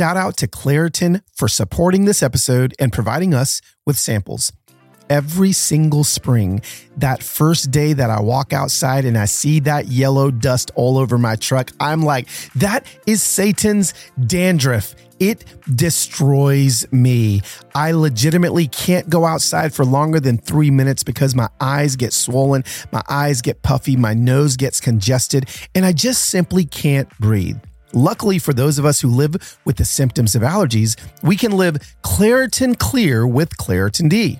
shout out to Claritin for supporting this episode and providing us with samples. Every single spring, that first day that I walk outside and I see that yellow dust all over my truck, I'm like, that is Satan's dandruff. It destroys me. I legitimately can't go outside for longer than 3 minutes because my eyes get swollen, my eyes get puffy, my nose gets congested, and I just simply can't breathe. Luckily for those of us who live with the symptoms of allergies, we can live Claritin Clear with Claritin D.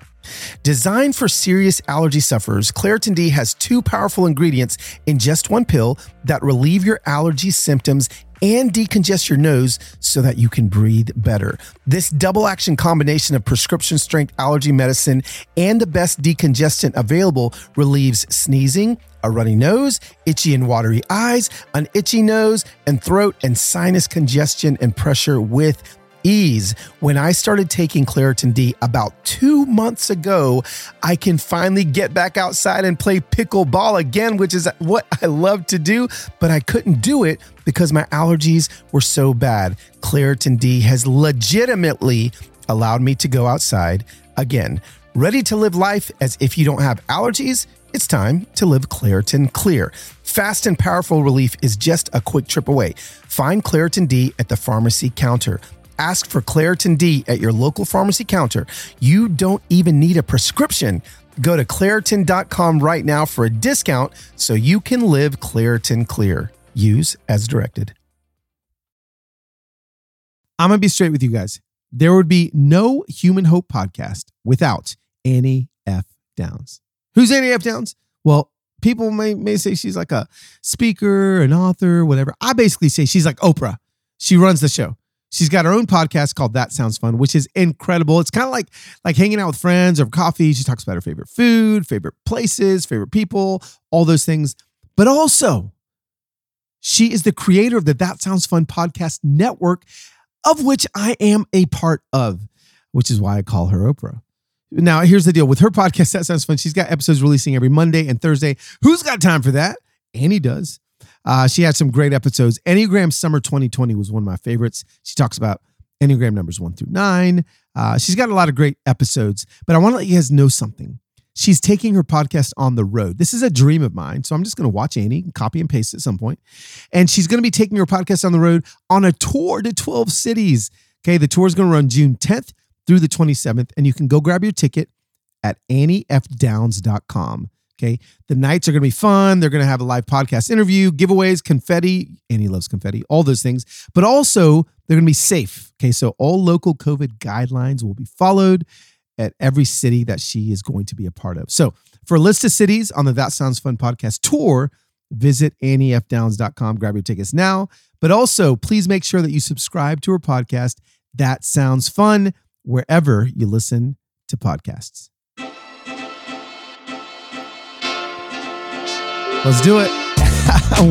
Designed for serious allergy sufferers, Claritin D has two powerful ingredients in just one pill that relieve your allergy symptoms and decongest your nose so that you can breathe better. This double-action combination of prescription-strength allergy medicine and the best decongestant available relieves sneezing, a runny nose, itchy and watery eyes, an itchy nose and throat, and sinus congestion and pressure with ease. When I started taking Claritin D about 2 months ago, I can finally get back outside and play pickleball again, which is what I love to do, but I couldn't do it because my allergies were so bad. Claritin D has legitimately allowed me to go outside again. Ready to live life as if you don't have allergies? It's time to live Claritin Clear. Fast and powerful relief is just a quick trip away. Find Claritin D at the pharmacy counter. Ask for Claritin D at your local pharmacy counter. You don't even need a prescription. Go to Claritin.com right now for a discount so you can live Claritin Clear. Use as directed. I'm going to be straight with you guys. There would be no Human Hope podcast without Annie F Downs. Who's Annie F Downs? Well, people may say she's like a speaker, an author, whatever. I basically say she's like Oprah. She runs the show. She's got her own podcast called That Sounds Fun, which is incredible. It's kind of like hanging out with friends over coffee. She talks about her favorite food, favorite places, favorite people, all those things. But also, she is the creator of the That Sounds Fun podcast network, of which I am a part of, which is why I call her Oprah. Now, here's the deal. With her podcast, That Sounds Fun, she's got episodes releasing every Monday and Thursday. Who's got time for that? Annie does. She had some great episodes. Enneagram Summer 2020 was one of my favorites. She talks about Enneagram numbers 1 through 9. She's got a lot of great episodes, but I want to let you guys know something. She's taking her podcast on the road. This is a dream of mine, so I'm just going to watch Annie, copy and paste at some point. And she's going to be taking her podcast on the road on a tour to 12 cities. Okay, the tour is going to run June 10th through the 27th, and you can go grab your ticket at anniefdowns.com. Okay. The nights are going to be fun. They're going to have a live podcast interview, giveaways, confetti. Annie loves confetti, all those things. But also, they're going to be safe. Okay. So all local COVID guidelines will be followed at every city that she is going to be a part of. So for a list of cities on the That Sounds Fun podcast tour, visit anniefdowns.com. Grab your tickets now. But also, please make sure that you subscribe to her podcast, That Sounds Fun, wherever you listen to podcasts. Let's do it.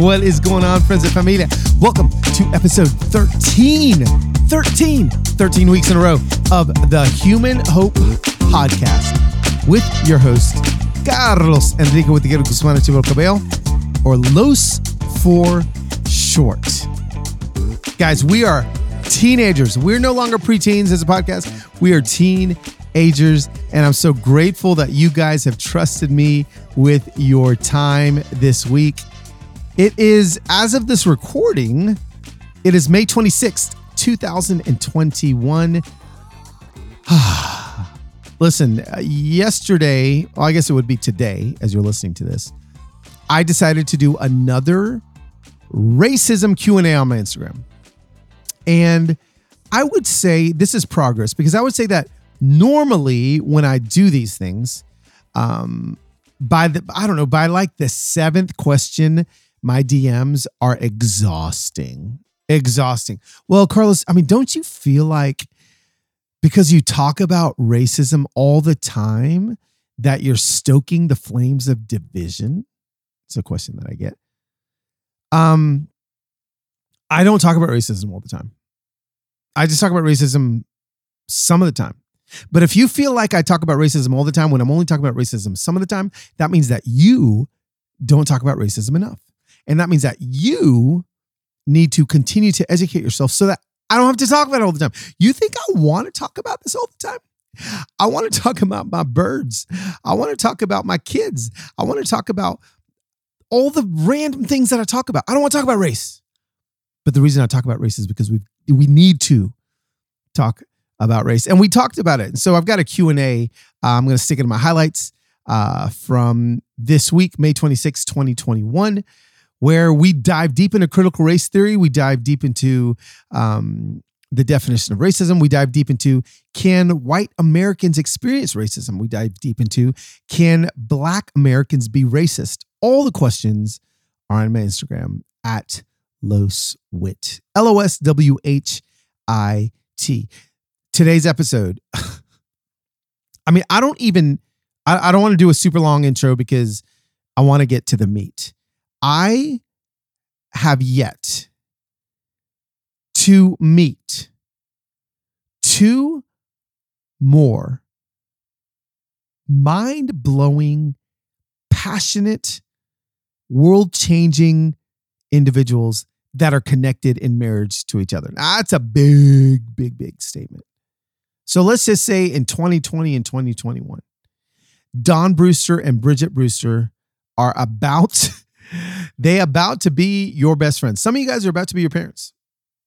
What is going on, friends and familia? Welcome to episode 13. 13 weeks in a row of the Human Hope Podcast with your host, Carlos Enrique with the Guzmán Chivo Cabello, or Los for short. Guys, we are teenagers. We're no longer preteens as a podcast. We are teenagers, and I'm so grateful that you guys have trusted me with your time this week. It is, as of this recording, it is May 26th, 2021. Listen, yesterday, well, I guess it would be today as you're listening to this, I decided to do another racism Q&A on my Instagram. And I would say this is progress, because I would say that normally when I do these things, by like the seventh question, my DMs are exhausting. Well, Carlos, I mean, don't you feel like because you talk about racism all the time that you're stoking the flames of division? It's a question that I get. I don't talk about racism all the time. I just talk about racism some of the time. But if you feel like I talk about racism all the time when I'm only talking about racism some of the time, that means that you don't talk about racism enough. And that means that you need to continue to educate yourself so that I don't have to talk about it all the time. You think I want to talk about this all the time? I want to talk about my birds. I want to talk about my kids. I want to talk about all the random things that I talk about. I don't want to talk about race. But the reason I talk about race is because we need to talk about race. And we talked about it. So I've got a Q&A. I'm going to stick it in my highlights from this week, May 26, 2021, where we dive deep into critical race theory. We dive deep into the definition of racism. We dive deep into, can white Americans experience racism? We dive deep into, can Black Americans be racist? All the questions are on my Instagram at Loswhit. Loswhit. Today's episode. I mean, I don't want to do a super long intro because I want to get to the meat. I have yet to meet two more mind-blowing, passionate, world-changing individuals that are connected in marriage to each other. Now, that's a big, big, big statement. So let's just say in 2020 and 2021, Don Brewster and Bridget Brewster are about to be your best friends. Some of you guys are about to be your parents.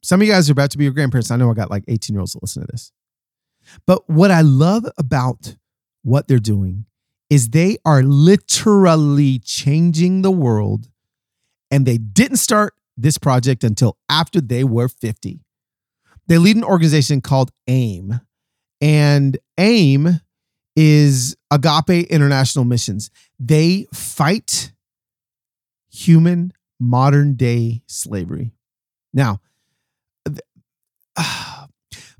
Some of you guys are about to be your grandparents. I know I got like 18-year-olds that listen to this. But what I love about what they're doing is they are literally changing the world, and they didn't start this project until after they were 50. They lead an organization called AIM, and AIM is Agape International Missions. They fight human modern-day slavery. Now,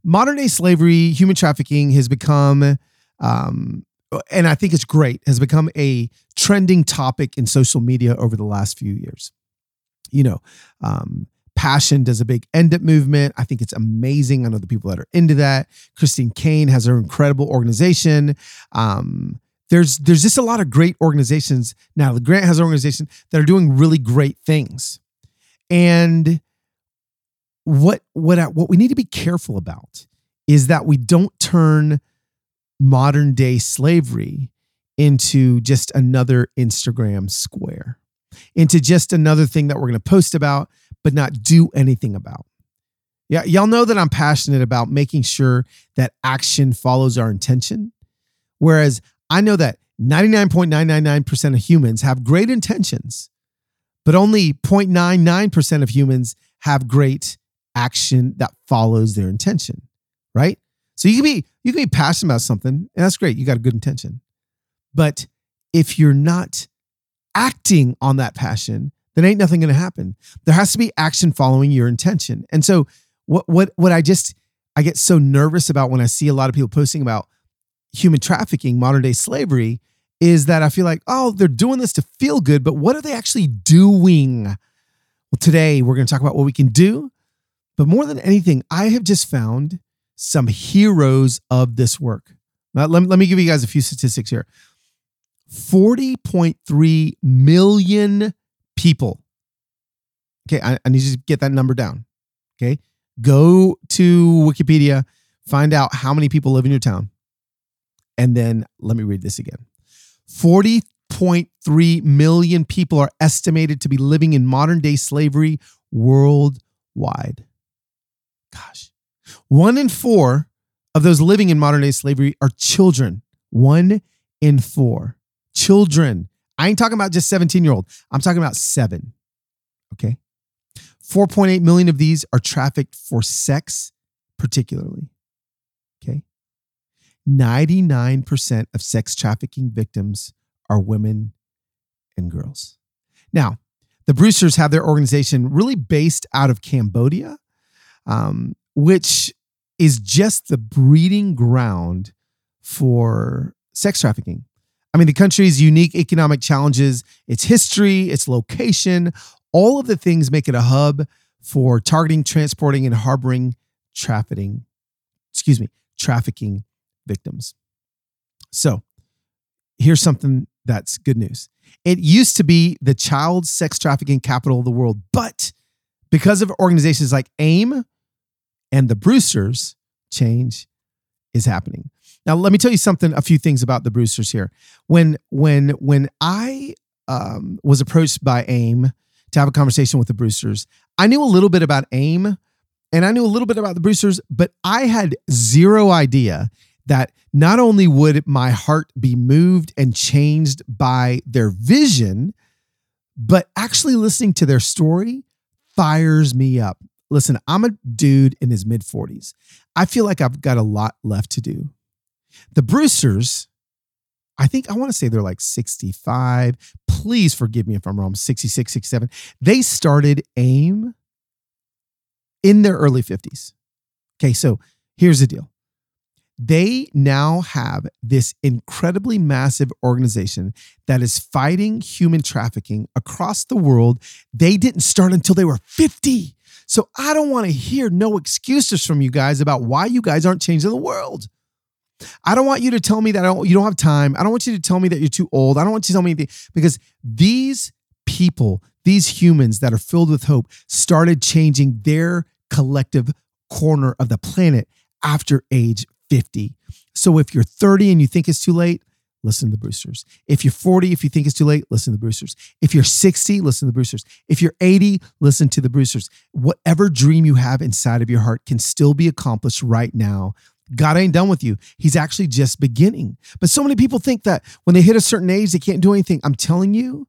modern-day slavery, human trafficking has become, and I think it's great, has become a trending topic in social media over the last few years. You know, Passion does a big end up movement. I think it's amazing. I know the people that are into that. Christine Kane has her incredible organization. There's just a lot of great organizations. Now, Le Grant has an organization that are doing really great things. And what we need to be careful about is that we don't turn modern day slavery into just another Instagram square, into just another thing that we're going to post about but not do anything about. Yeah, y'all know that I'm passionate about making sure that action follows our intention, whereas I know that 99.999% of humans have great intentions, but only 0.99% of humans have great action that follows their intention, right? So you can be passionate about something, and that's great. You got a good intention. But if you're not acting on that passion, then ain't nothing going to happen. There has to be action following your intention. And so I get so nervous about when I see a lot of people posting about human trafficking, modern day slavery, is that I feel like, oh, they're doing this to feel good, but what are they actually doing? Well, today we're going to talk about what we can do. But more than anything, I have just found some heroes of this work. Now, let me give you guys a few statistics here. 40.3 million people. Okay, I need you to get that number down. Okay, go to Wikipedia, find out how many people live in your town. And then let me read this again. 40.3 million people are estimated to be living in modern day slavery worldwide. Gosh. 1 in 4 of those living in modern day slavery are children. 1 in 4. Children. I ain't talking about just 17-year-old. I'm talking about 7. Okay. 4.8 million of these are trafficked for sex, particularly. Okay. 99% of sex trafficking victims are women and girls. Now, the Brewsters have their organization really based out of Cambodia, which is just the breeding ground for sex trafficking. I mean, the country's unique economic challenges, its history, its location, all of the things make it a hub for targeting, transporting, and harboring trafficking victims. So here's something that's good news. It used to be the child sex trafficking capital of the world, but because of organizations like AIM and the Brewsters, change is happening. Now, let me tell you something, a few things about the Brewsters here. When I was approached by AIM to have a conversation with the Brewsters, I knew a little bit about AIM and I knew a little bit about the Brewsters, but I had zero idea that not only would my heart be moved and changed by their vision, but actually listening to their story fires me up. Listen, I'm a dude in his mid-40s. I feel like I've got a lot left to do. The Brewsters, I think I want to say they're like 65. Please forgive me if I'm wrong, 66, 67. They started AIM in their early 50s. Okay, so here's the deal. They now have this incredibly massive organization that is fighting human trafficking across the world. They didn't start until they were 50. So I don't want to hear no excuses from you guys about why you guys aren't changing the world. I don't want you to tell me that you don't have time. I don't want you to tell me that you're too old. I don't want you to tell me anything, because these people, these humans that are filled with hope, started changing their collective corner of the planet after age 50. So if you're 30 and you think it's too late, listen to the Brewsters. If you're 40, if you think it's too late, listen to the Brewsters. If you're 60, listen to the Brewsters. If you're 80, listen to the Brewsters. Whatever dream you have inside of your heart can still be accomplished right now. God ain't done with you. He's actually just beginning. But so many people think that when they hit a certain age, they can't do anything. I'm telling you,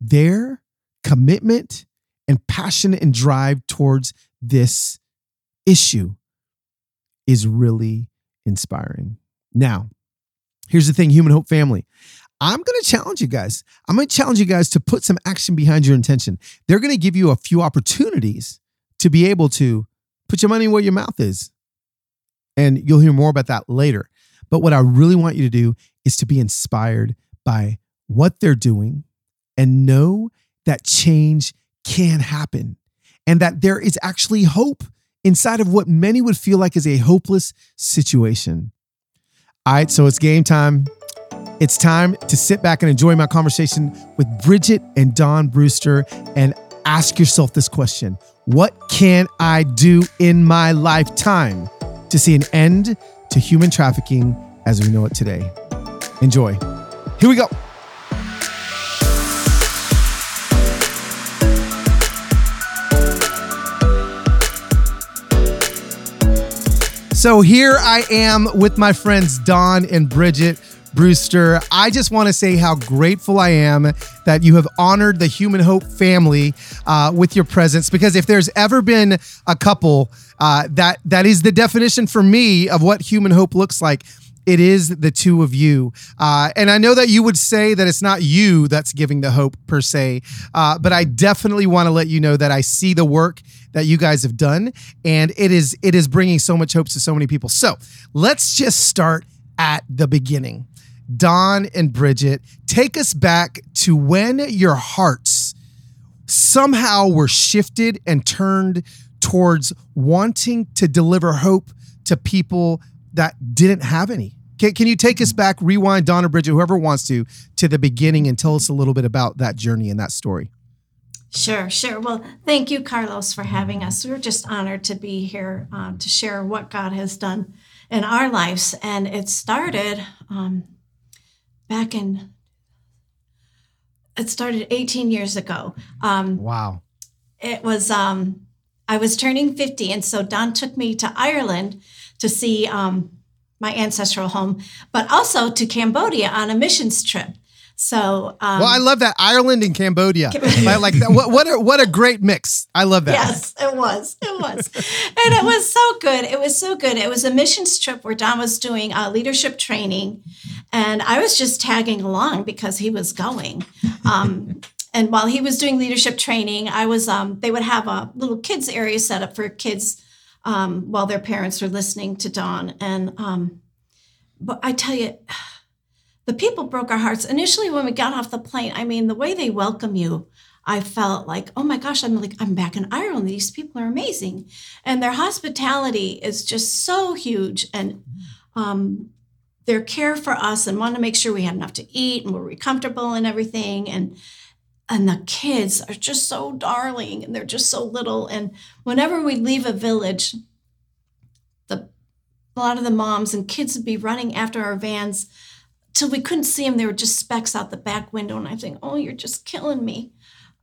their commitment and passion and drive towards this issue is really inspiring. Now, here's the thing, Human Hope family. I'm going to challenge you guys. I'm going to challenge you guys to put some action behind your intention. They're going to give you a few opportunities to be able to put your money where your mouth is. And you'll hear more about that later. But what I really want you to do is to be inspired by what they're doing and know that change can happen and that there is actually hope inside of what many would feel like is a hopeless situation. All right, so it's game time. It's time to sit back and enjoy my conversation with Bridget and Don Brewster and ask yourself this question. What can I do in my lifetime to see an end to human trafficking as we know it today? Enjoy. Here we go. So here I am with my friends Don and Bridget Brewster. I just want to say how grateful I am that you have honored the Human Hope family with your presence, because if there's ever been a couple that is the definition for me of what Human Hope looks like, it is the two of you. And I know that you would say that it's not you that's giving the hope per se, but I definitely want to let you know that I see the work that you guys have done, and it is bringing so much hope to so many people. So let's just start at the beginning. Don and Bridget, take us back to when your hearts somehow were shifted and turned towards wanting to deliver hope to people that didn't have any. Can you take us back, rewind, Don or Bridget, whoever wants to the beginning and tell us a little bit about that journey and that story? Sure. Well, thank you, Carlos, for having us. We're just honored to be here to share what God has done in our lives. And it started back 18 years ago. Wow. It was, I was turning 50. And so Don took me to Ireland to see my ancestral home, but also to Cambodia on a missions trip. So, well, I love that, Ireland and Cambodia. I like that. What a great mix! I love that. Yes, it was, and it was so good. It was a missions trip where Don was doing leadership training, and I was just tagging along because he was going. And while he was doing leadership training, I was. They would have a little kids area set up for kids while their parents were listening to Don. And but I tell you, the people broke our hearts. Initially, when we got off the plane, I mean, the way they welcome you, I felt like, oh my gosh, I'm back in Ireland. These people are amazing, and their hospitality is just so huge, and their care for us and want to make sure we had enough to eat and were comfortable and everything. And the kids are just so darling, and they're just so little. And whenever we leave a village, A lot of the moms and kids would be running after our vans till we couldn't see them. They were just specks out the back window. And I think, oh, you're just killing me.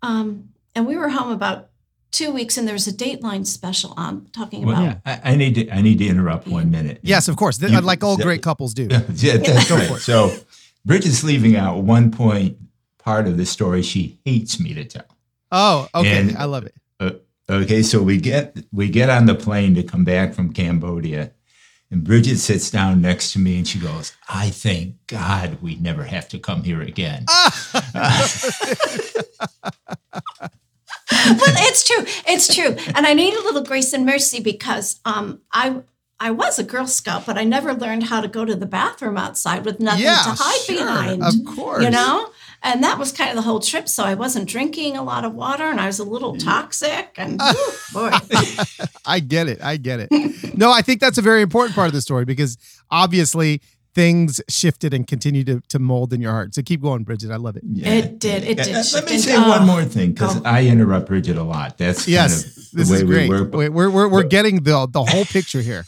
And we were home about 2 weeks, and there's a Dateline special on talking about. Yeah, I need to interrupt 1 minute. Yes, of course. Like all great couples do. Yeah, that's right. So Bridget's leaving out one part of the story she hates me to tell. Oh, okay. And, I love it. Okay, so we get on the plane to come back from Cambodia, and Bridget sits down next to me and she goes, "I thank God we never have to come here again." Well, it's true. And I need a little grace and mercy because I was a Girl Scout, but I never learned how to go to the bathroom outside with nothing to hide behind. Of course. You know? And that was kind of the whole trip. So I wasn't drinking a lot of water and I was a little toxic. And boy. I get it. No, I think that's a very important part of the story because obviously things shifted and continue to mold in your heart. So keep going, Bridget. I love it. Yeah. It did. Let me say one more thing because I interrupt Bridget a lot. That's kind of the way we work. We're getting the whole picture here.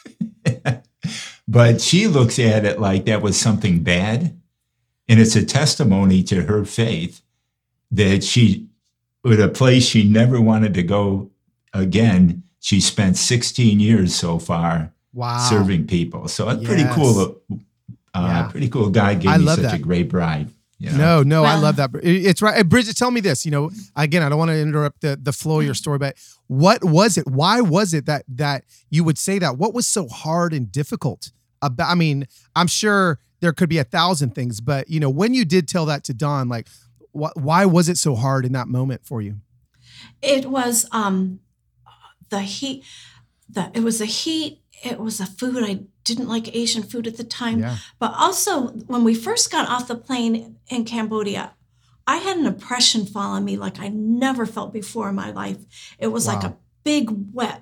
But she looks at it like that was something bad. And it's a testimony to her faith that she, with a place she never wanted to go again, she spent 16 years so far serving people. So it's pretty cool. Pretty cool guy gave me such a great bride. You know? No, I love that. It's right. And Bridget, tell me this, again, I don't want to interrupt the flow of your story, but what was it? Why was it that you would say that? What was so hard and difficult about, I'm sure there could be 1,000 things, but when you did tell that to Don, like why was it so hard in that moment for you? It was, the heat, it was the food. I didn't like Asian food at the time. Yeah. But also, when we first got off the plane in Cambodia, I had an oppression fall on me like I never felt before in my life. It was like a big, wet,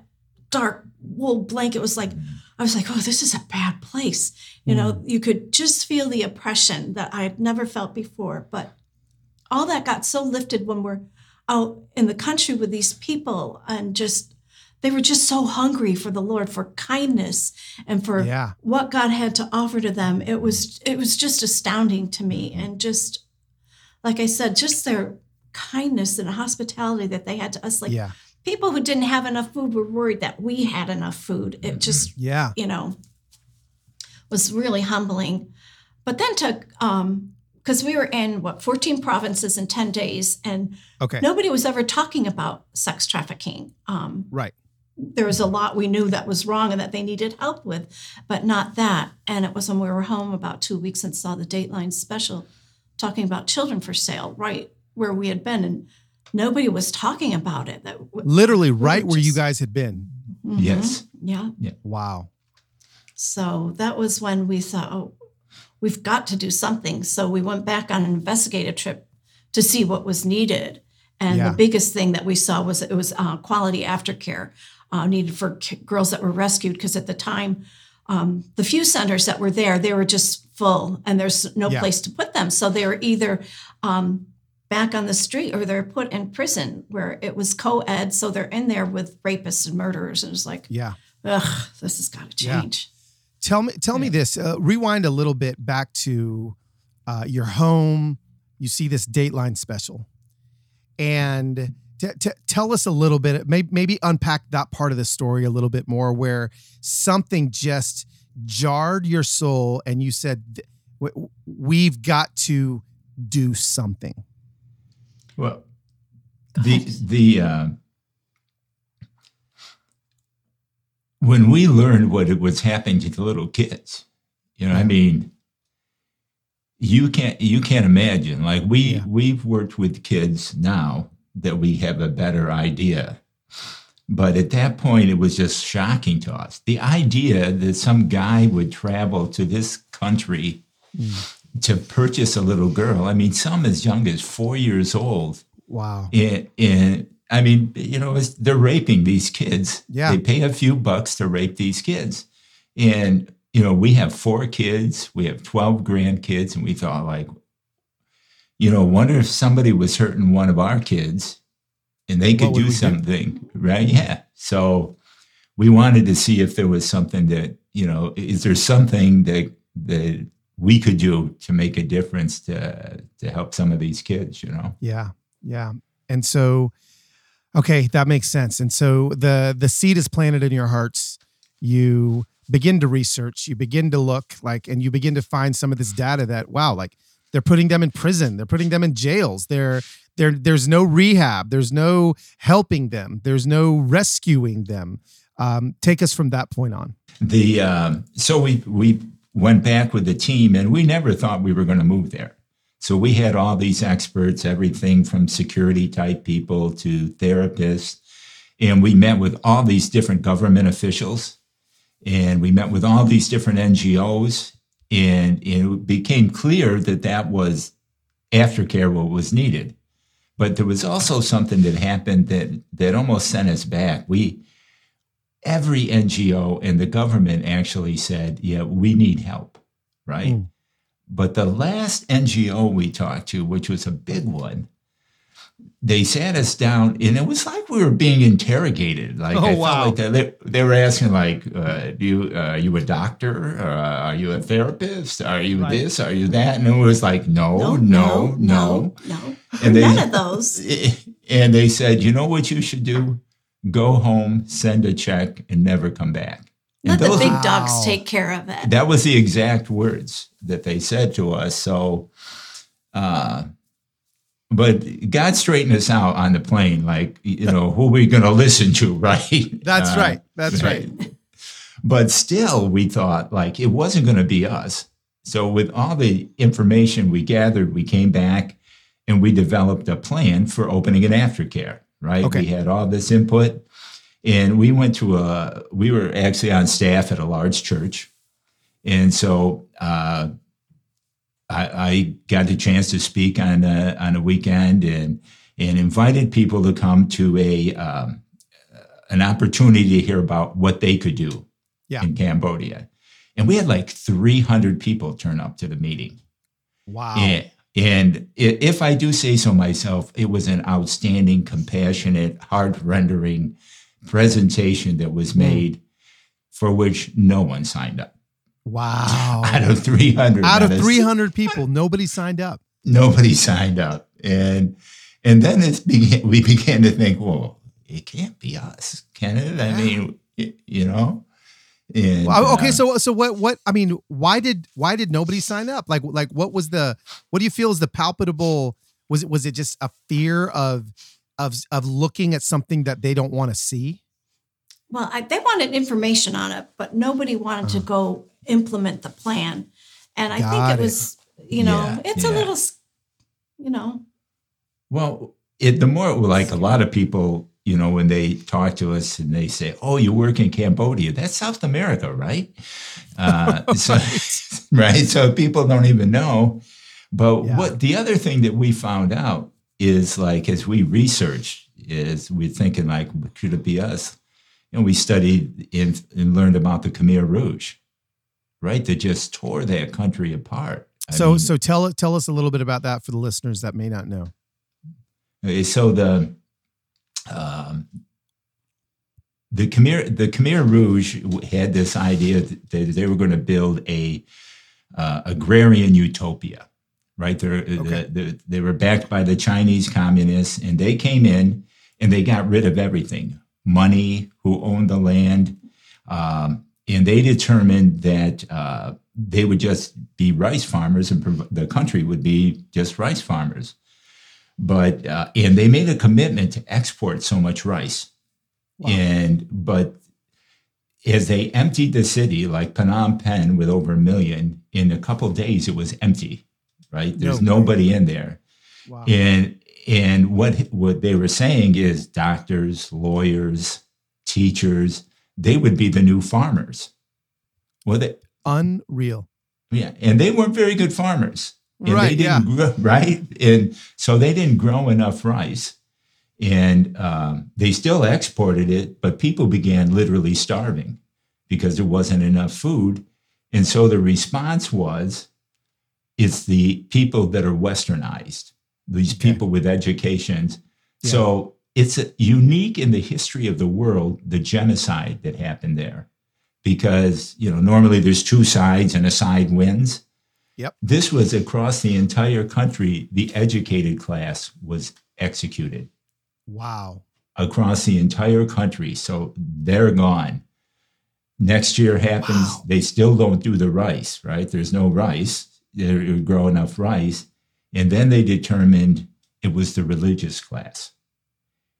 dark wool blanket. It was like, I was like, oh, this is a bad place. You could just feel the oppression that I had never felt before. But all that got so lifted when we're out in the country with these people and they were just so hungry for the Lord, for kindness and for what God had to offer to them. It was just astounding to me. And just, like I said, just their kindness and hospitality that they had to us. Like people who didn't have enough food were worried that we had enough food. It just, was really humbling. But then to, because we were in 14 provinces in 10 days and nobody was ever talking about sex trafficking. Right. There was a lot we knew that was wrong and that they needed help with, but not that. And it was when we were home about 2 weeks and saw the Dateline special talking about children for sale, right where we had been. And nobody was talking about it. Literally where you guys had been. Mm-hmm. Yes. Yeah. Wow. So that was when we thought, oh, we've got to do something. So we went back on an investigative trip to see what was needed. And the biggest thing that we saw was it was quality aftercare. Needed for girls that were rescued, because at the time, the few centers that were there, they were just full and there's no place to put them. So they were either back on the street or they're put in prison where it was co-ed. So they're in there with rapists and murderers. And it's like, ugh, this has got to change. Yeah. Tell me this, rewind a little bit back to your home. You see this Dateline special. And tell us a little bit, maybe unpack that part of the story a little bit more, where something just jarred your soul and you said, we've got to do something. Well, when we learned what it was happening to the little kids, you can't imagine. Like we've worked with kids now that we have a better idea. But at that point, it was just shocking to us. The idea that some guy would travel to this country to purchase a little girl. Some as young as 4 years old. Wow. And they're raping these kids. Yeah. They pay a few bucks to rape these kids. And, we have 4 kids, we have 12 grandkids. And we thought wonder if somebody was hurting one of our kids and they could do something, right? Yeah. So we wanted to see if there was something that you know, is there something that we could do to make a difference to help some of these kids, you know? Yeah. Yeah. And so, okay, that makes sense. And so the seed is planted in your hearts. You begin to research, you begin to look like, and you begin to find some of this data that, wow, like they're putting them in prison. They're putting them in jails. There's no rehab. There's no helping them. There's no rescuing them. Take us from that point on. So we went back with the team, and we never thought we were going to move there. So we had all these experts, everything from security type people to therapists. And we met with all these different government officials, and we met with all these different NGOs. And it became clear that was aftercare, what was needed. But there was also something that happened that almost sent us back. Every NGO and the government actually said, yeah, we need help, right? Mm. But the last NGO we talked to, which was a big one, they sat us down, and it was like we were being interrogated. Like, oh, I wow. felt like they were asking, like, are you a doctor? Are you a therapist? Are you right. this? Are you that? And it was like, no. And they, none of those. And they said, you know what you should do? Go home, send a check, and never come back. And let the big dogs take care of it. That was the exact words that they said to us. So, but God straightened us out on the plane. Like, you know, who are we going to listen to, right? That's right. That's right. But still, we thought, like, it wasn't going to be us. So with all the information we gathered, we came back, and we developed a plan for opening an aftercare. Right. Okay. We had all this input, and we went to we were actually on staff at a large church. And so I got the chance to speak on a weekend and invited people to come to an opportunity to hear about what they could do in Cambodia. And we had like 300 people turn up to the meeting. Wow. And if I do say so myself, it was an outstanding, compassionate, heart-rendering presentation that was made for which no one signed up. Wow. Out of 300 people, nobody signed up. Nobody signed up. And then we began to think, well, it can't be us, can it? I mean, you know? And, okay. So what, I mean, why did nobody sign up? Like, what do you feel is the palpable, was it just a fear of looking at something that they don't want to see? Well, they wanted information on it, but nobody wanted to go implement the plan. And I think it was, you know, it's a little, you know. Well, the more, like, a lot of people, you know, when they talk to us and they say, oh, you work in Cambodia, that's South America, right? Right. So people don't even know. But what the other thing that we found out is, like, as we researched, is we're thinking, like, could it be us? And we studied and learned about the Khmer Rouge, right? That just tore that country apart. So tell us a little bit about that for the listeners that may not know. So the Khmer Rouge had this idea that they were going to build a agrarian utopia, right? They were backed by the Chinese communists, and they came in and they got rid of everything, money, who owned the land, and they determined that they would just be rice farmers, and the country would be just rice farmers. But and they made a commitment to export so much rice. Wow. But as they emptied the city, like Phnom Penh with over 1 million, in a couple of days it was empty, right? There's nobody in there. Wow. And what they were saying is doctors, lawyers, teachers, they would be the new farmers. Well, unreal. Yeah, and they weren't very good farmers. And right. They didn't grow, right. And so they didn't grow enough rice, and they still exported it, but people began literally starving because there wasn't enough food. And so the response was, it's the people that are westernized, these people with educations. Yeah. So it's unique in the history of the world, the genocide that happened there. because, you know, normally there's two sides and a side wins. Yep. This was across the entire country. The educated class was executed. Wow. Across the entire country. So they're gone. Next year happens. Wow. They still don't do the rice, right? There's no rice. They would grow enough rice. And then they determined it was the religious class.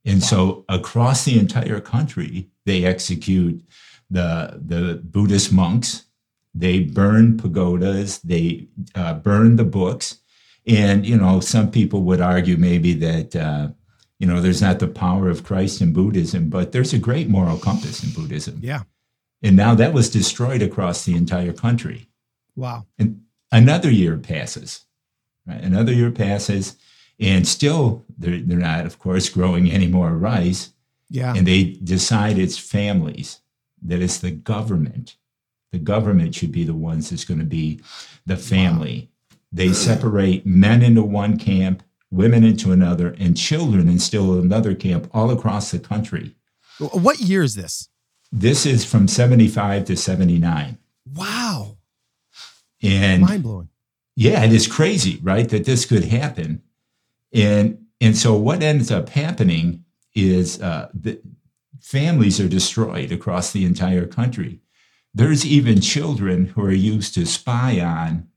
And wow. So across the entire country, they execute the Buddhist monks. They burn pagodas. They burn the books. And, you know, some people would argue maybe that, you know, there's not the power of Christ in Buddhism, but there's a great moral compass in Buddhism. Yeah. And now that was destroyed across the entire country. Wow. And another year passes, right? Another year passes. And still, they're not, of course, growing any more rice. Yeah. And they decide it's families, that it's the government. The government should be the ones that's going to be the family. Wow. They separate men into one camp, women into another, and children in still another camp all across the country. What year is this? This is from 75 to 79. Wow. And mind-blowing. Yeah, it is crazy, right, that this could happen. And so what ends up happening is the families are destroyed across the entire country. There's even children who are used to spy on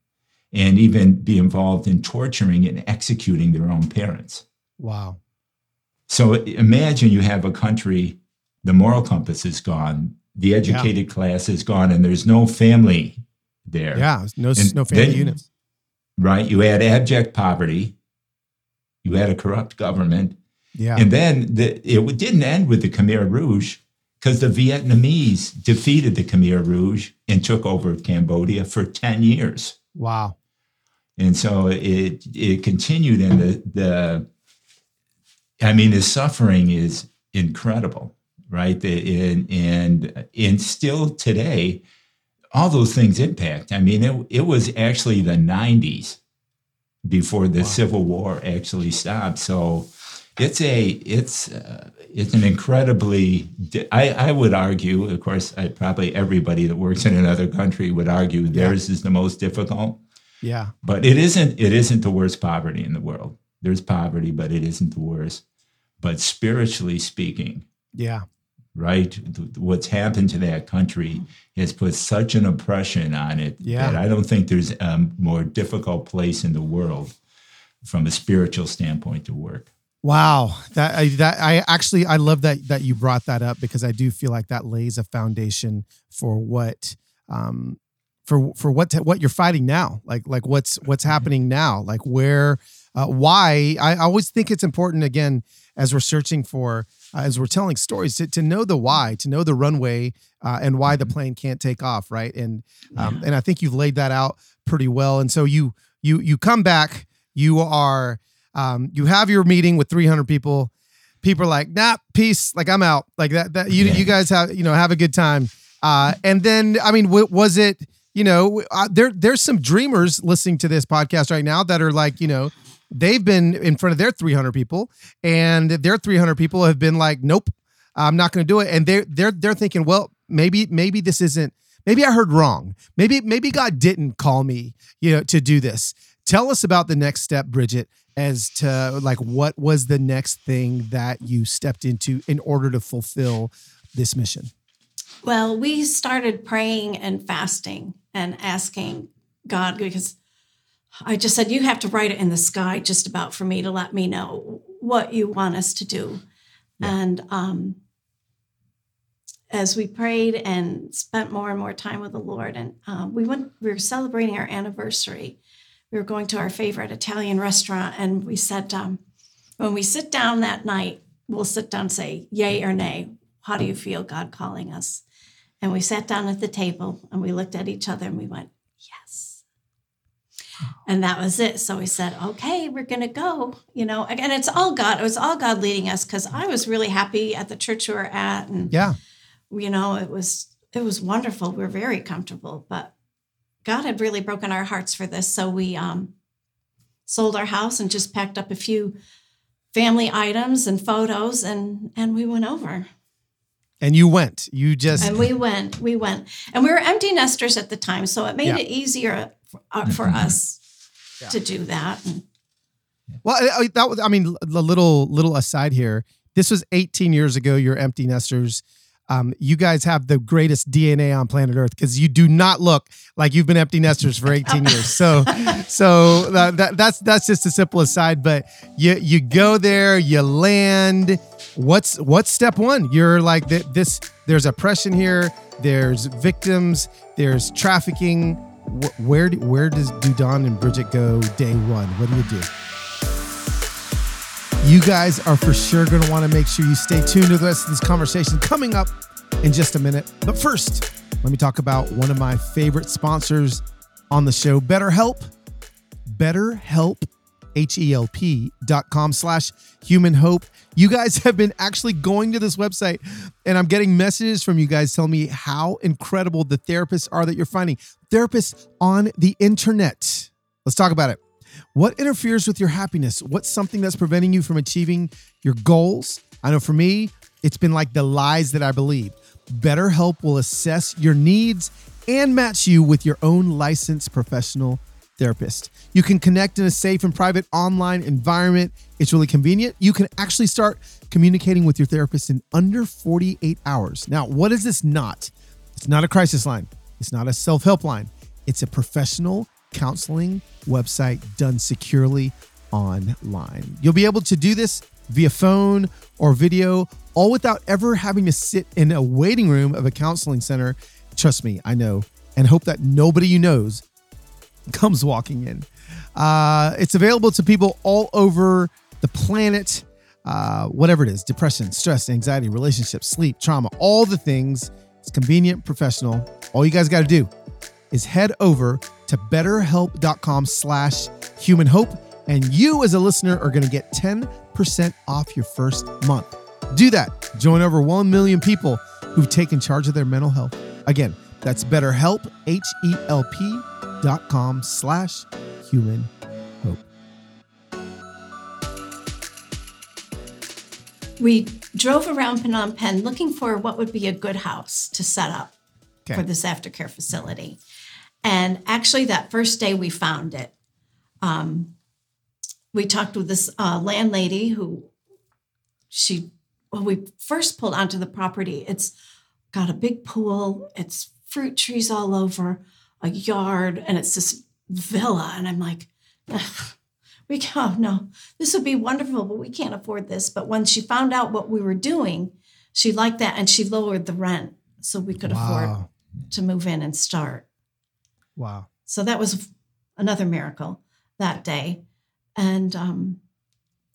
and even be involved in torturing and executing their own parents. Wow. So imagine you have a country, the moral compass is gone, the educated class is gone, and there's no family there. Yeah, no family units. Right, you add abject poverty. You had a corrupt government. Yeah. And then it didn't end with the Khmer Rouge, because the Vietnamese defeated the Khmer Rouge and took over Cambodia for 10 years. Wow. And so it continued, and the suffering is incredible, right? And still today, all those things impact. I mean, it was actually the 90s. Before the Civil War actually stopped. So it's an incredibly, I would argue, of course, probably everybody that works in another country would argue theirs is the most difficult. Yeah. But it isn't the worst poverty in the world. There's poverty, but it isn't the worst. But spiritually speaking, yeah, right, what's happened to that country has put such an oppression on it that I don't think there's a more difficult place in the world from a spiritual standpoint to work. Wow. I love that you brought that up, because I do feel like that lays a foundation for what you're fighting now, like what's happening now, like where, why. I always think it's important, again, as we're searching for, as we're telling stories, to know the why, to know the runway and why the plane can't take off, right? And I think you've laid that out pretty well. And so you come back, you are you have your meeting with 300 people. People are like, nah, peace, like I'm out, like that. You guys have a good time. And then I mean, was it there's some dreamers listening to this podcast right now that are like, you know, they've been in front of their 300 people, and their 300 people have been like, nope, I'm not going to do it. And they're thinking, well, maybe this isn't, maybe I heard wrong. Maybe God didn't call me, to do this. Tell us about the next step, Bridget, as to like, what was the next thing that you stepped into in order to fulfill this mission? Well, we started praying and fasting and asking God, because I just said, you have to write it in the sky just about for me to let me know what you want us to do. Yeah. And as we prayed and spent more and more time with the Lord, and we were celebrating our anniversary. We were going to our favorite Italian restaurant, and we said, when we sit down that night, we'll sit down and say, yay or nay, how do you feel God calling us? And we sat down at the table, and we looked at each other, and we went, yes. And that was it. So we said, okay, we're going to go, and it's all God. It was all God leading us, because I was really happy at the church we were at. And, it was wonderful. We were very comfortable, but God had really broken our hearts for this. So we sold our house and just packed up a few family items and photos, and we went over. And you went. You just... And we went. And we were empty nesters at the time, so it made it easier for us to do that. Well, that, I mean, a little aside here. This was 18 years ago, you're empty nesters. You guys have the greatest DNA on planet Earth because you do not look like you've been empty nesters for 18 years. So that's just a simple aside. But you go there, you land. What's step one? You're like this. There's oppression here. There's victims. There's trafficking. Where do Don and Bridget go day one? What do you do? You guys are for sure going to want to make sure you stay tuned to the rest of this conversation coming up in just a minute. But first, let me talk about one of my favorite sponsors on the show, BetterHelp. BetterHelp, HELP.com/humanhope. You guys have been actually going to this website, and I'm getting messages from you guys telling me how incredible the therapists are that you're finding. Therapists on the internet. Let's talk about it. What interferes with your happiness? What's something that's preventing you from achieving your goals? I know for me, it's been like the lies that I believed. BetterHelp will assess your needs and match you with your own licensed professional therapist. You can connect in a safe and private online environment. It's really convenient. You can actually start communicating with your therapist in under 48 hours. Now, what is this not? It's not a crisis line. It's not a self-help line. It's a professional counseling website done securely online. You'll be able to do this via phone or video, all without ever having to sit in a waiting room of a counseling center. Trust me, I know, and hope that nobody you knows comes walking in. It's available to people all over the planet, whatever it is, depression, stress, anxiety, relationships, sleep, trauma, all the things. It's convenient, professional. All you guys got to do is head over to betterhelp.com/humanhope. And you as a listener are going to get 10% off your first month. Do that. Join over 1 million people who've taken charge of their mental health. Again, that's BetterHelp, HELP.com/humanhope. We drove around Phnom Penh looking for what would be a good house to set up for this aftercare facility. And actually, that first day we found it. We talked with this landlady we first pulled onto the property. It's got a big pool. It's fruit trees all over, a yard, and it's this villa. And I'm like, this would be wonderful, but we can't afford this. But when she found out what we were doing, she liked that, and she lowered the rent so we could afford to move in and start. Wow. So that was another miracle that day. And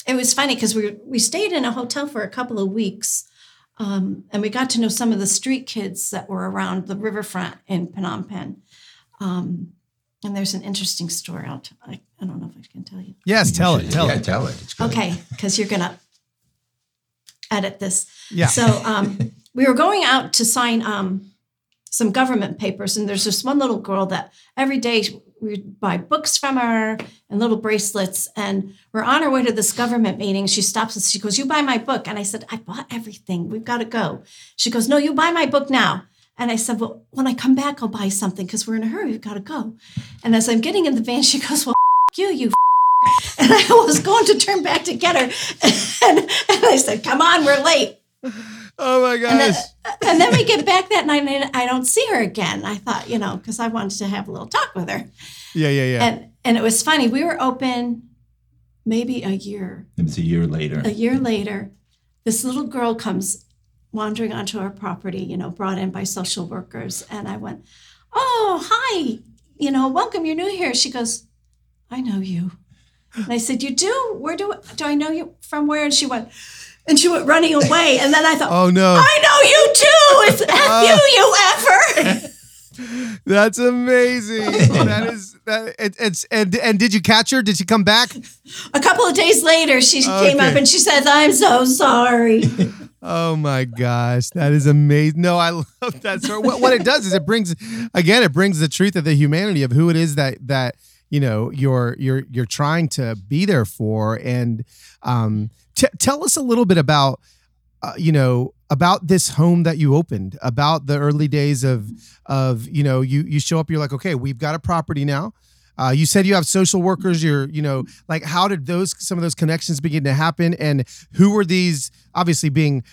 it was funny because we stayed in a hotel for a couple of weeks and we got to know some of the street kids that were around the riverfront in Phnom Penh. And there's an interesting story. I don't know if I can tell you. Yes, tell it. It's good. Okay, because you're going to edit this. Yeah. So we were going out to sign some government papers. And there's this one little girl that every day we'd buy books from her and little bracelets. And we're on our way to this government meeting. She stops and she goes, "You buy my book." And I said, "I bought everything. We've got to go." She goes, "No, you buy my book now." And I said, "Well, when I come back, I'll buy something because we're in a hurry. We've got to go." And as I'm getting in the van, she goes, "Well, you. And I was going to turn back to get her. And I said, "Come on, we're late." Oh my gosh. And then we get back that night and I don't see her again. I thought, because I wanted to have a little talk with her. Yeah. And it was funny. We were open maybe a year. It was a year later. This little girl comes wandering onto our property, brought in by social workers. And I went, "Oh, hi, welcome. You're new here." She goes, "I know you." And I said, "You do? Where do I know you from where?" And she went... And she went running away. And then I thought, "Oh no, I know you too. It's you ever." That's amazing. And did you catch her? Did she come back? A couple of days later, she came up and she said, "I'm so sorry." Oh my gosh, that is amazing. No, I love that story. What it does is it brings the truth of the humanity of who it is that you're trying to be there for. And tell us a little bit about about this home that you opened, about the early days of you show up, you're like, okay, we've got a property now. You said you have social workers, how did some of those connections begin to happen? And who were these, obviously being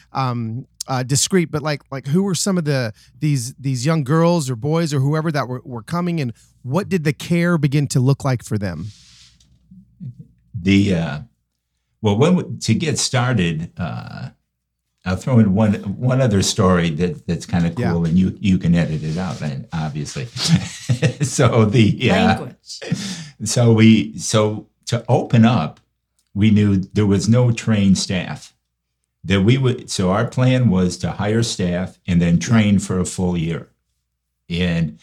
discreet, but like who were some of these young girls or boys or whoever that were coming, and what did the care begin to look like for them? To get started, I'll throw in one other story that's kind of cool, and you can edit it out, obviously. So to open up, we knew there was no trained staff. So our plan was to hire staff and then train for a full year, and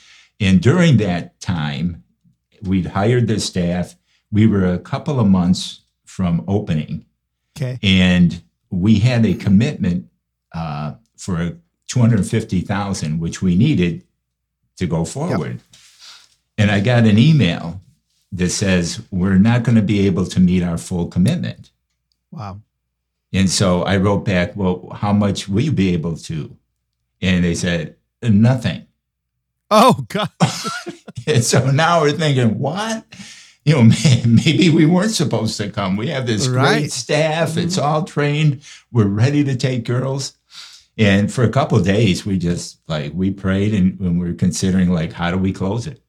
during that time, we'd hired the staff. We were a couple of months from opening, and we had a commitment for $250,000, which we needed to go forward. Yep. And I got an email that says, we're not going to be able to meet our full commitment. Wow. And so I wrote back, well, how much will you be able to? And they said, nothing. Oh, God. And so now we're thinking, what? Maybe we weren't supposed to come. We have this great staff. Mm-hmm. It's all trained. We're ready to take girls. And for a couple of days, we just we prayed and we were considering how do we close it?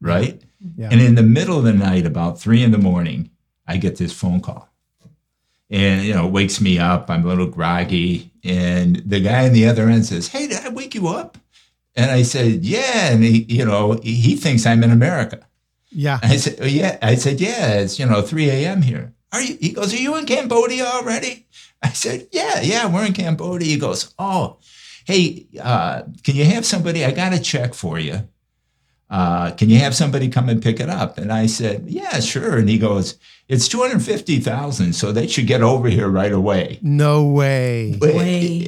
Right. Yeah. And in the middle of the night, about 3 a.m, I get this phone call, and it wakes me up. I'm a little groggy. And the guy on the other end says, hey, did I wake you up? And I said, yeah. And he thinks I'm in America. Yeah. I said, yeah, it's, 3 a.m. here. He goes, are you in Cambodia already? I said, yeah, we're in Cambodia. He goes, oh, hey, can you have somebody? I got a check for you. Can you have somebody come and pick it up? And I said, yeah, sure. And he goes, it's $250,000, so they should get over here right away. No way.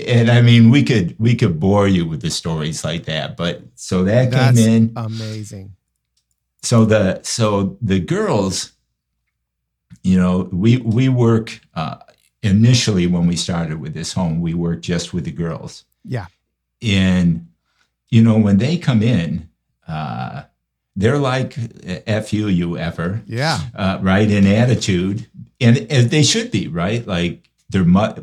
And we could bore you with the stories like that. But so that came in. Amazing. So the girls, we work initially when we started with this home, we worked just with the girls. Yeah. And, when they come in, they're like, F you ever. Yeah. Right. In attitude. And they should be, right? Like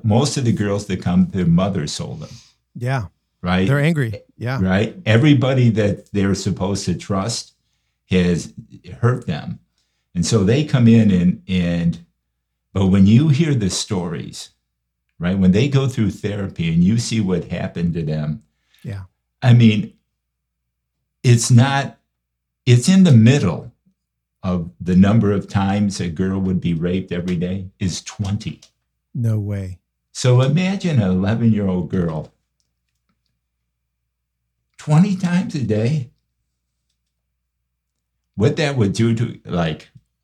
most of the girls that come, their mother sold them. Yeah. Right. They're angry. Yeah. Right. Everybody that they're supposed to trust has hurt them. And so they come in but when you hear the stories, right, when they go through therapy and you see what happened to them, yeah, it's in the middle of the number of times a girl would be raped every day is 20. No way. So imagine an 11-year-old girl 20 times a day. What that would do to,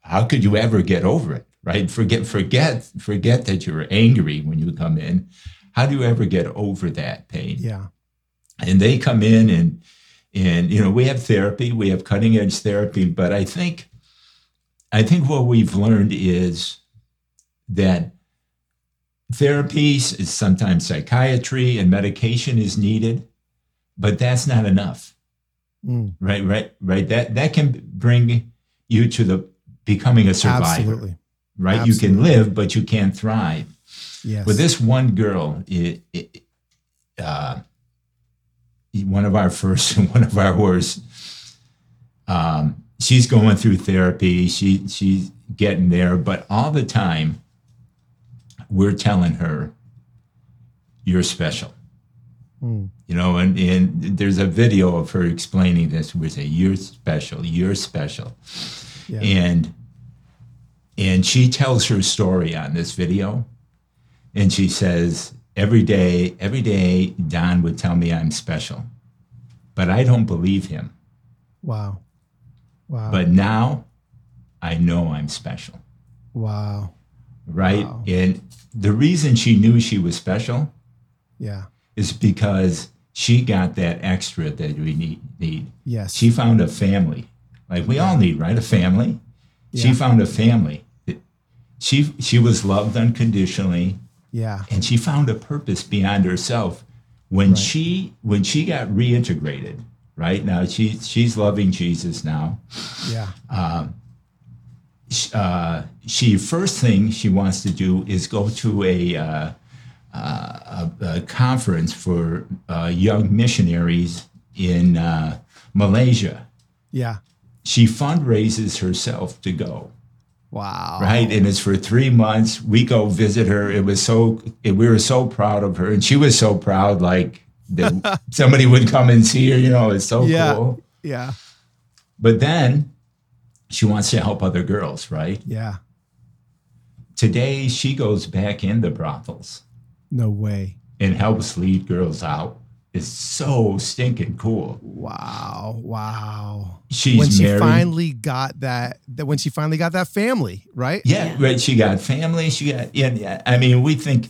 how could you ever get over it, right? Forget that you were angry when you come in. How do you ever get over that pain? Yeah. And they come in and we have therapy, we have cutting edge therapy, but I think what we've learned is that therapy is sometimes psychiatry and medication is needed, but that's not enough. Mm. Right. That can bring you to becoming a survivor. Absolutely. Right. Absolutely. You can live, but you can't thrive. Yes. With this one girl, one of our first and one of our worst, she's going through therapy. She's getting there, but all the time we're telling her, you're special. Mm. And there's a video of her explaining this. We say, you're special. Yeah. And she tells her story on this video. And she says, every day, Don would tell me I'm special, but I don't believe him. Wow. But now I know I'm special. Wow. Right. Wow. And the reason she knew she was special. Yeah. Is because she got that extra that we need. Yes. She found a family. We all need, right? A family. Yeah. She found a family. She was loved unconditionally. Yeah. And she found a purpose beyond herself When she got reintegrated, right now she's loving Jesus now. Yeah. She first thing she wants to do is go to a conference for young missionaries in Malaysia. Yeah. She fundraises herself to go. Wow. Right. And it's for 3 months. We go visit her. It was so, we were so proud of her. And she was so proud, like that somebody would come and see her, you know, it's so cool. Yeah. But then she wants to help other girls, right? Yeah. Today, she goes back in the brothels. No way. And helps lead girls out. It's so stinking cool. Wow. Wow. She's when she married. Finally got that when she finally got that family, right? Yeah. Right. She got family. She got, yeah. I mean, we think,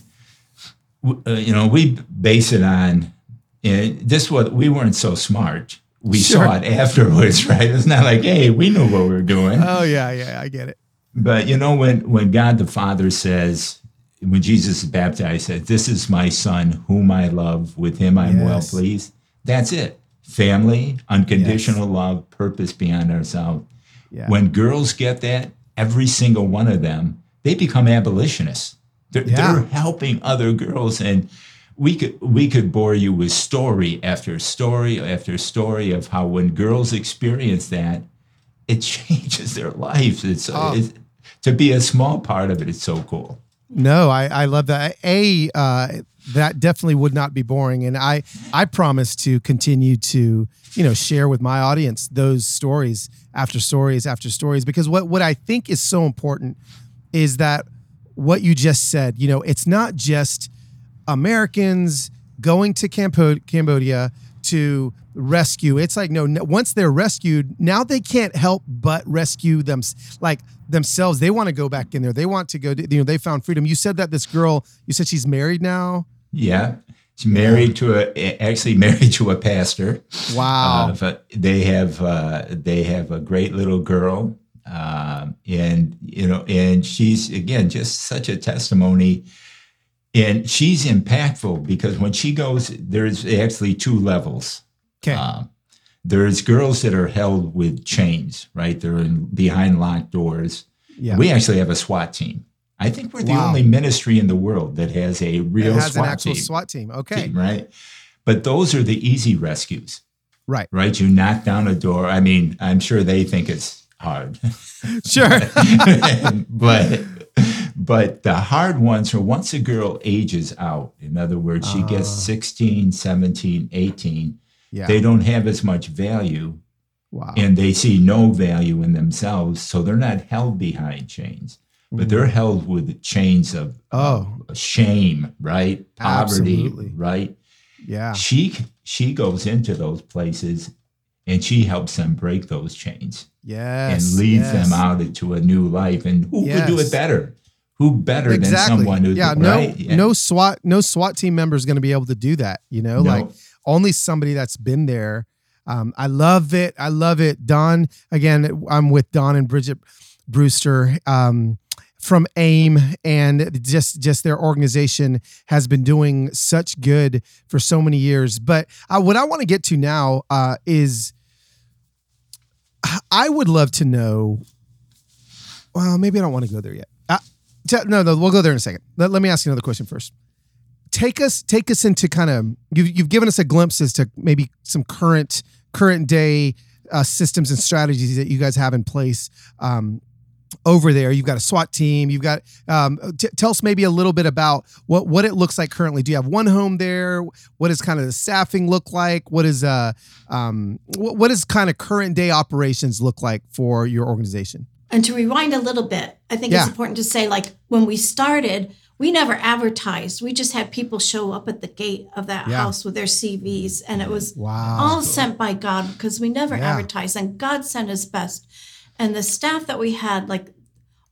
you know, we base it on, this was, we weren't so smart. We saw it afterwards, right? It's not like, hey, we knew what we were doing. Oh, yeah. Yeah. I get it. But you know, when God, the Father says, when Jesus is baptized, he said, "This is my son, whom I love. With him I'm well pleased." That's it. Family, unconditional love, purpose beyond ourselves. Yeah. When girls get that, every single one of them, they become abolitionists. They're helping other girls, and we could bore you with story after story after story of how when girls experience that, it changes their lives. It's to be a small part of it. It's so cool. No, I love that. That definitely would not be boring. And I promise to continue to, you know, share with my audience those stories after stories after stories, because what I think is so important is that what you just said, you know, it's not just Americans going to Cambodia to rescue. It's like, no, once they're rescued, now they can't help but rescue them, like themselves. They want to go back in there. They want to go, you know, they found freedom. You said that this girl, you said she's married now. Yeah. She's married to a pastor. Wow. They have a great little girl. And, you know, and she's, again, just such a testimony. And she's impactful because when she goes, there's actually two levels. Okay. There's girls that are held with chains, right? They're behind locked doors. Yeah. We actually have a SWAT team. I think we're the only ministry in the world that has a real SWAT team. It has an actual SWAT team. Okay. Right. But those are the easy rescues. Right. Right. You knock down a door. I mean, I'm sure they think it's hard. Sure. But the hard ones are once a girl ages out. In other words, she gets 16, 17, 18. Yeah. They don't have as much value, and they see no value in themselves, so they're not held behind chains, but they're held with chains of shame, right? Poverty, right? Yeah. She goes into those places, and she helps them break those chains, and leads them out into a new life. And who would do it better? Who better than someone who? Yeah, no SWAT team member is going to be able to do that. You know, like. Only somebody that's been there. I love it. Don, again, I'm with Don and Bridget Brewster from AIM, and just their organization has been doing such good for so many years. But what I want to get to now is I would love to know, well, maybe I don't want to go there yet. No, we'll go there in a second. Let me ask you another question first. Take us into kind of, you've given us a glimpse as to maybe some current day systems and strategies that you guys have in place over there. You've got a SWAT team. You've got, tell us maybe a little bit about what it looks like currently. Do you have one home there? What does kind of the staffing look like? What is what does kind of current day operations look like for your organization? And to rewind a little bit, I think it's important to say, like, when we started, we never advertised. We just had people show up at the gate of that house with their CVs. And it was all sent by God, because we never advertised. And God sent his best. And the staff that we had, like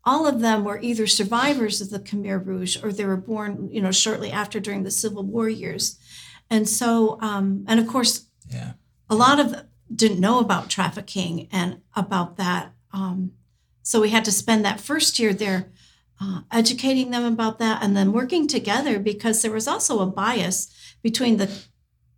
all of them were either survivors of the Khmer Rouge or they were born, you know, shortly after during the Civil War years. And so, and of course, a lot of them didn't know about trafficking and about that. So we had to spend that first year there educating them about that and then working together, because there was also a bias between the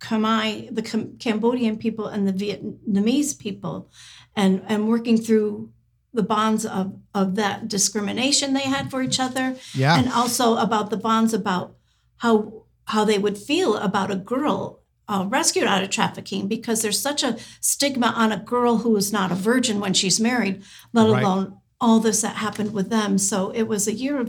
Khmer, the Cambodian people and the Vietnamese people, and working through the bonds of that discrimination they had for each other. Yeah. And also about the bonds about how they would feel about a girl rescued out of trafficking, because there's such a stigma on a girl who is not a virgin when she's married, let alone all this that happened with them. So it was a year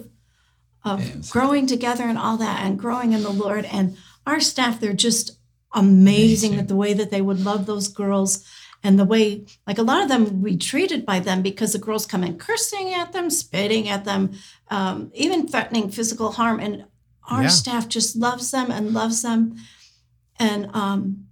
of growing together and all that, and growing in the Lord. And our staff, they're just amazing at the way that they would love those girls. And the way, like, a lot of them would be treated by them, because the girls come in cursing at them, spitting at them, even threatening physical harm. And our staff just loves them and loves them. And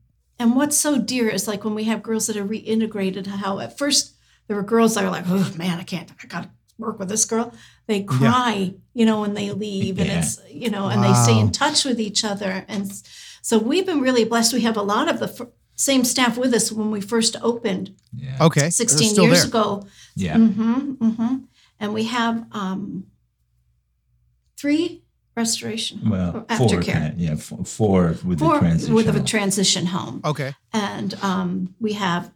what's so dear is, like, when we have girls that are reintegrated, how at first there were girls that were like, oh, man, I got to work with this girl. They cry, you know, when they leave. And it's, you know, and they stay in touch with each other. And so we've been really blessed. We have a lot of the same staff with us when we first opened 16 years ago. Yeah. Mm-hmm, mm-hmm. And we have three restoration aftercare. Four with a transition home. Okay. And we have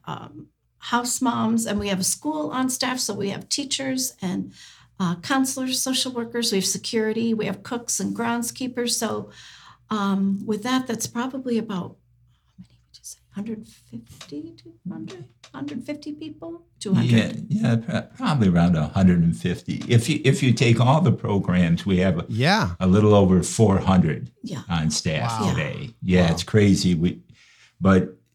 house moms, and we have a school on staff. So we have teachers and counselors, social workers. We have security. We have cooks and groundskeepers. So with that, that's probably about 150, 200, 150 people, 200. Yeah, probably around 150. If you take all the programs, we have a little over 400 on staff today. Yeah, it's crazy.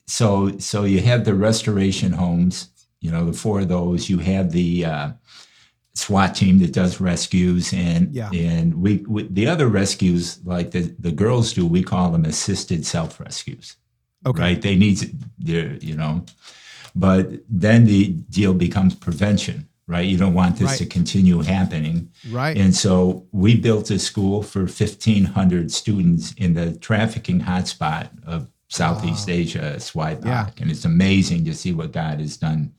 So you have the restoration homes, you know, the four of those. You have the SWAT team that does rescues, and we the other rescues, like the girls do, we call them assisted self-rescues. Okay. Right. They need their, you know, but then the deal becomes prevention, right? You don't want this to continue happening. Right. And so we built a school for 1,500 students in the trafficking hotspot of Southeast Asia, Soi Pak. Yeah. And it's amazing to see what God has done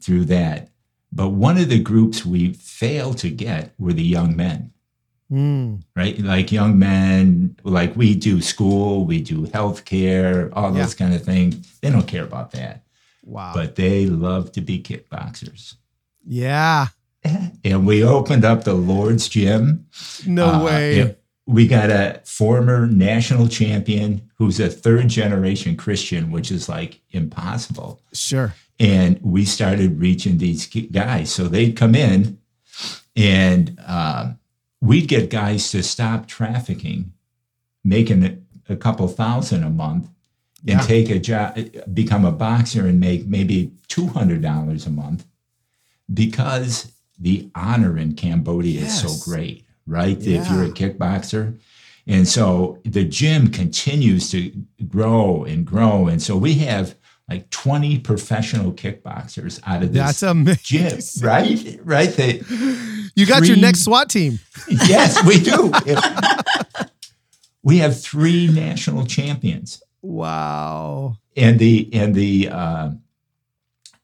through that. But one of the groups we failed to get were the young men. Mm. Right? Like young men, like we do school, we do healthcare, all those kind of things. They don't care about that. Wow. But they love to be kickboxers. Yeah. And we opened up the Lord's Gym. No way. We got a former national champion who's a third generation Christian, which is like impossible. Sure. And we started reaching these guys. So they'd come in and, we'd get guys to stop trafficking, making a couple thousand a month, and take a job, become a boxer, and make maybe $200 a month, because the honor in Cambodia is so great, right? Yeah. If you're a kickboxer. And so the gym continues to grow and grow. And so we have like 20 professional kickboxers out of this gym, right? Right. You got your next SWAT team. Yes, we do. We have three national champions. Wow. And the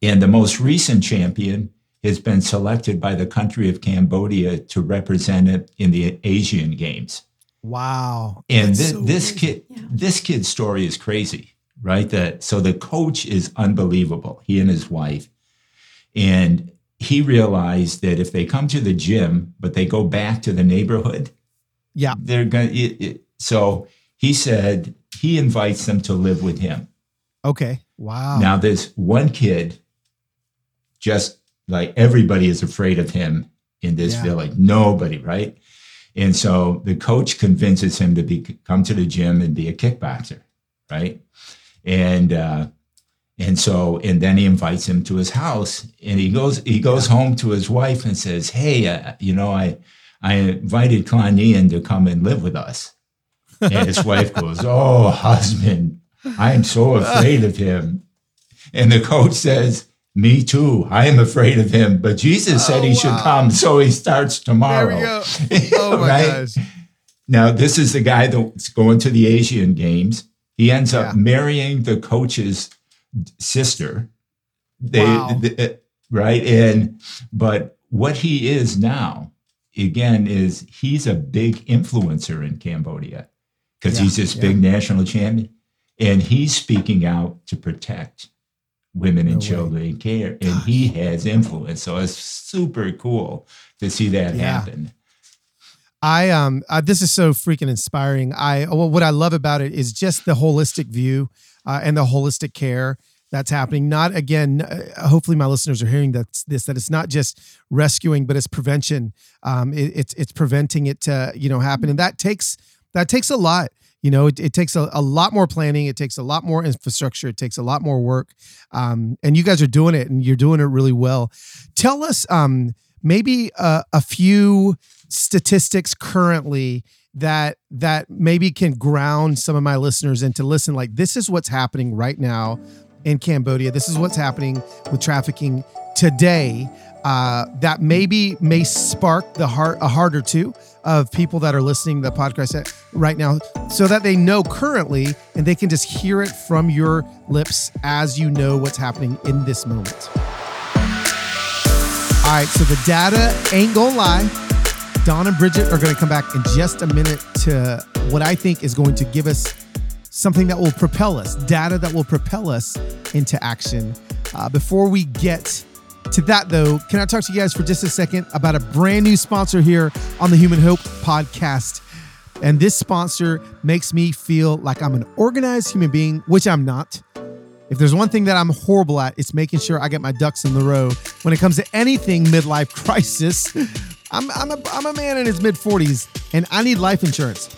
most recent champion has been selected by the country of Cambodia to represent it in the Asian Games. Wow. And this kid's story is crazy, right? So the coach is unbelievable. He and his wife, and he realized that if they come to the gym, but they go back to the neighborhood, they're going to. So he said he invites them to live with him. Okay. Wow. Now there's one kid, just like everybody is afraid of him in this village. Nobody, right? And so the coach convinces him to come to the gym and be a kickboxer, right? And then he invites him to his house, and he goes home to his wife and says, hey, I invited Claritin to come and live with us. And his wife goes, oh, husband, I am so afraid of him. And the coach says, me too. I am afraid of him, but Jesus said he should come. So he starts tomorrow. There we go. Oh my gosh. Now, this is the guy that's going to the Asian Games. He ends up marrying the coach's sister, right? And but what he is now, again, is he's a big influencer in Cambodia, because he's this big national champion. And he's speaking out to protect women and children in care. And he has influence. So it's super cool to see that happen. I this is so freaking inspiring. What I love about it is just the holistic view and the holistic care that's happening. Not again, hopefully my listeners are hearing that it's not just rescuing, but it's prevention. It's preventing it to, happen. And that takes a lot. It takes a lot more planning. It takes a lot more infrastructure. It takes a lot more work. And you guys are doing it, and you're doing it really well. Tell us maybe a few statistics currently that maybe can ground some of my listeners into listen, like, this is what's happening right now in Cambodia. This is what's happening with trafficking today. That maybe may spark a heart or two of people that are listening to the podcast right now, so that they know currently and they can just hear it from your lips as you know what's happening in this moment. All right, so the data ain't gonna lie. Don and Bridget are gonna come back in just a minute to what I think is going to give us something that will propel us, data that will propel us into action. Before we get to that, though, can I talk to you guys for just a second about a brand new sponsor here on the Human Hope Podcast? And this sponsor makes me feel like I'm an organized human being, which I'm not. If there's one thing that I'm horrible at, it's making sure I get my ducks in the row when it comes to anything midlife crisis. I'm a man in his mid-40s, and I need life insurance.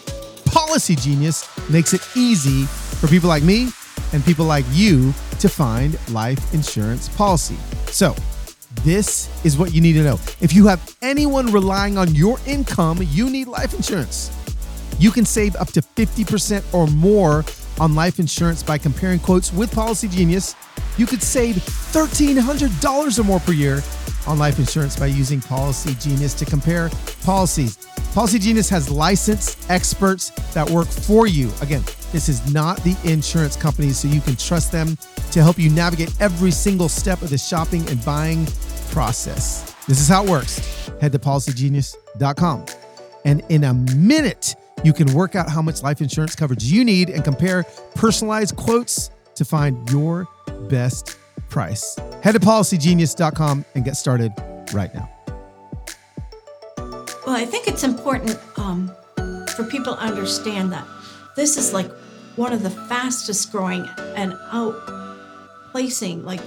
PolicyGenius makes it easy for people like me and people like you to find life insurance policy. So this is what you need to know. If you have anyone relying on your income, you need life insurance. You can save up to 50% or more on life insurance by comparing quotes with PolicyGenius. You could save $1,300 or more per year on life insurance by using PolicyGenius to compare policies. PolicyGenius has licensed experts that work for you. Again, this is not the insurance company, so you can trust them to help you navigate every single step of the shopping and buying process. This is how it works. Head to PolicyGenius.com. And in a minute, you can work out how much life insurance coverage you need and compare personalized quotes to find your best price. Head to PolicyGenius.com and get started right now. Well, I think it's important for people to understand that this is like one of the fastest growing and outplacing, like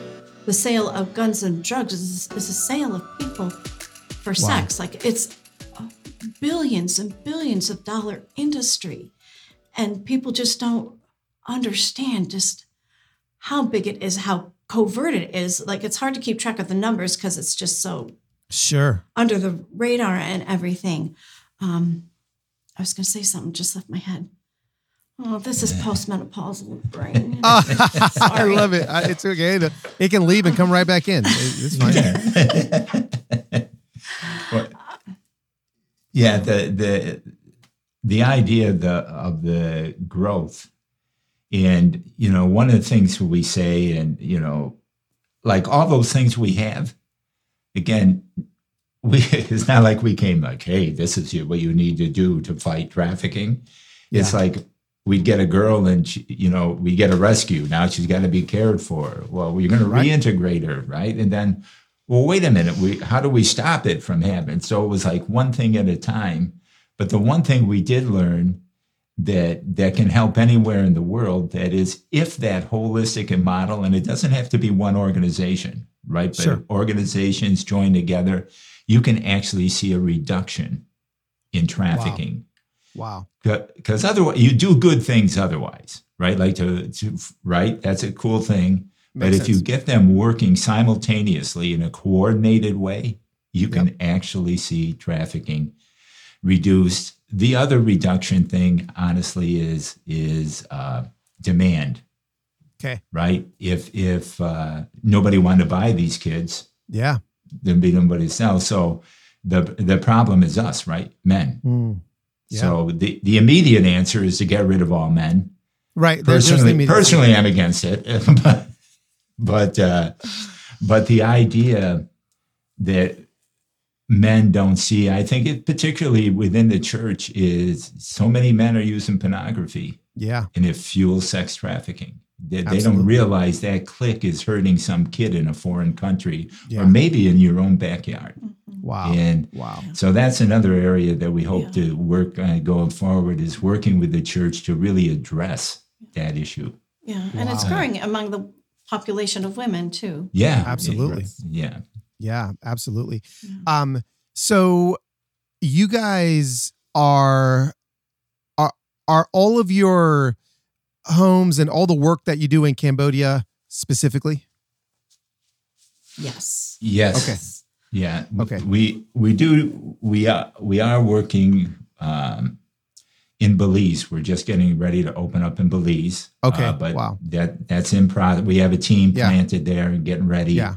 the sale of guns and drugs is a sale of people for sex. Like it's billions and billions of dollar industry, and people just don't understand just how big it is, how covert it is. Like it's hard to keep track of the numbers because it's just so under the radar and everything. I was going to say something, just left my head. Oh, this is postmenopausal brain. I love it. It's okay. It can leave and come right back in. It's fine. The idea of the growth. And, one of the things we say, and, like all those things we have, again, it's not like we came like, hey, this is what you need to do to fight trafficking. Yeah. It's like we'd get a girl and, we get a rescue. Now she's got to be cared for. Well, we're going to reintegrate her, right? And then, well, wait a minute. How do we stop it from happening? So it was like one thing at a time. But the one thing we did learn that can help anywhere in the world, that is, if that holistic and model, and it doesn't have to be one organization, right? But organizations join together, you can actually see a reduction in trafficking. Wow. Because otherwise, you do good things otherwise, right? Like that's a cool thing. Makes sense. If you get them working simultaneously in a coordinated way, you can actually see trafficking reduced. The other reduction thing, honestly, is demand. Okay. Right. If nobody wanted to buy these kids, there'd be nobody to sell. So the problem is us, right? Men. Mm. Yeah. So the immediate answer is to get rid of all men. Right. Personally, I'm against it, but the idea that men don't see, I think, it particularly within the church, is so many men are using pornography Yeah. And it fuels sex trafficking. They don't realize that clique is hurting some kid in a foreign country or maybe in your own backyard. Wow. And so that's another area that we hope to work on going forward, is working with the church to really address that issue. Yeah. And it's growing among the population of women too. Yeah. Absolutely. Yeah. Yeah, absolutely. Yeah. So you guys are all of your homes and all the work that you do in Cambodia specifically? Yes. Yes. Okay. Yeah. Okay. We are working in Belize. We're just getting ready to open up in Belize. Okay. But that's in process. We have a team planted there and getting ready. Yeah.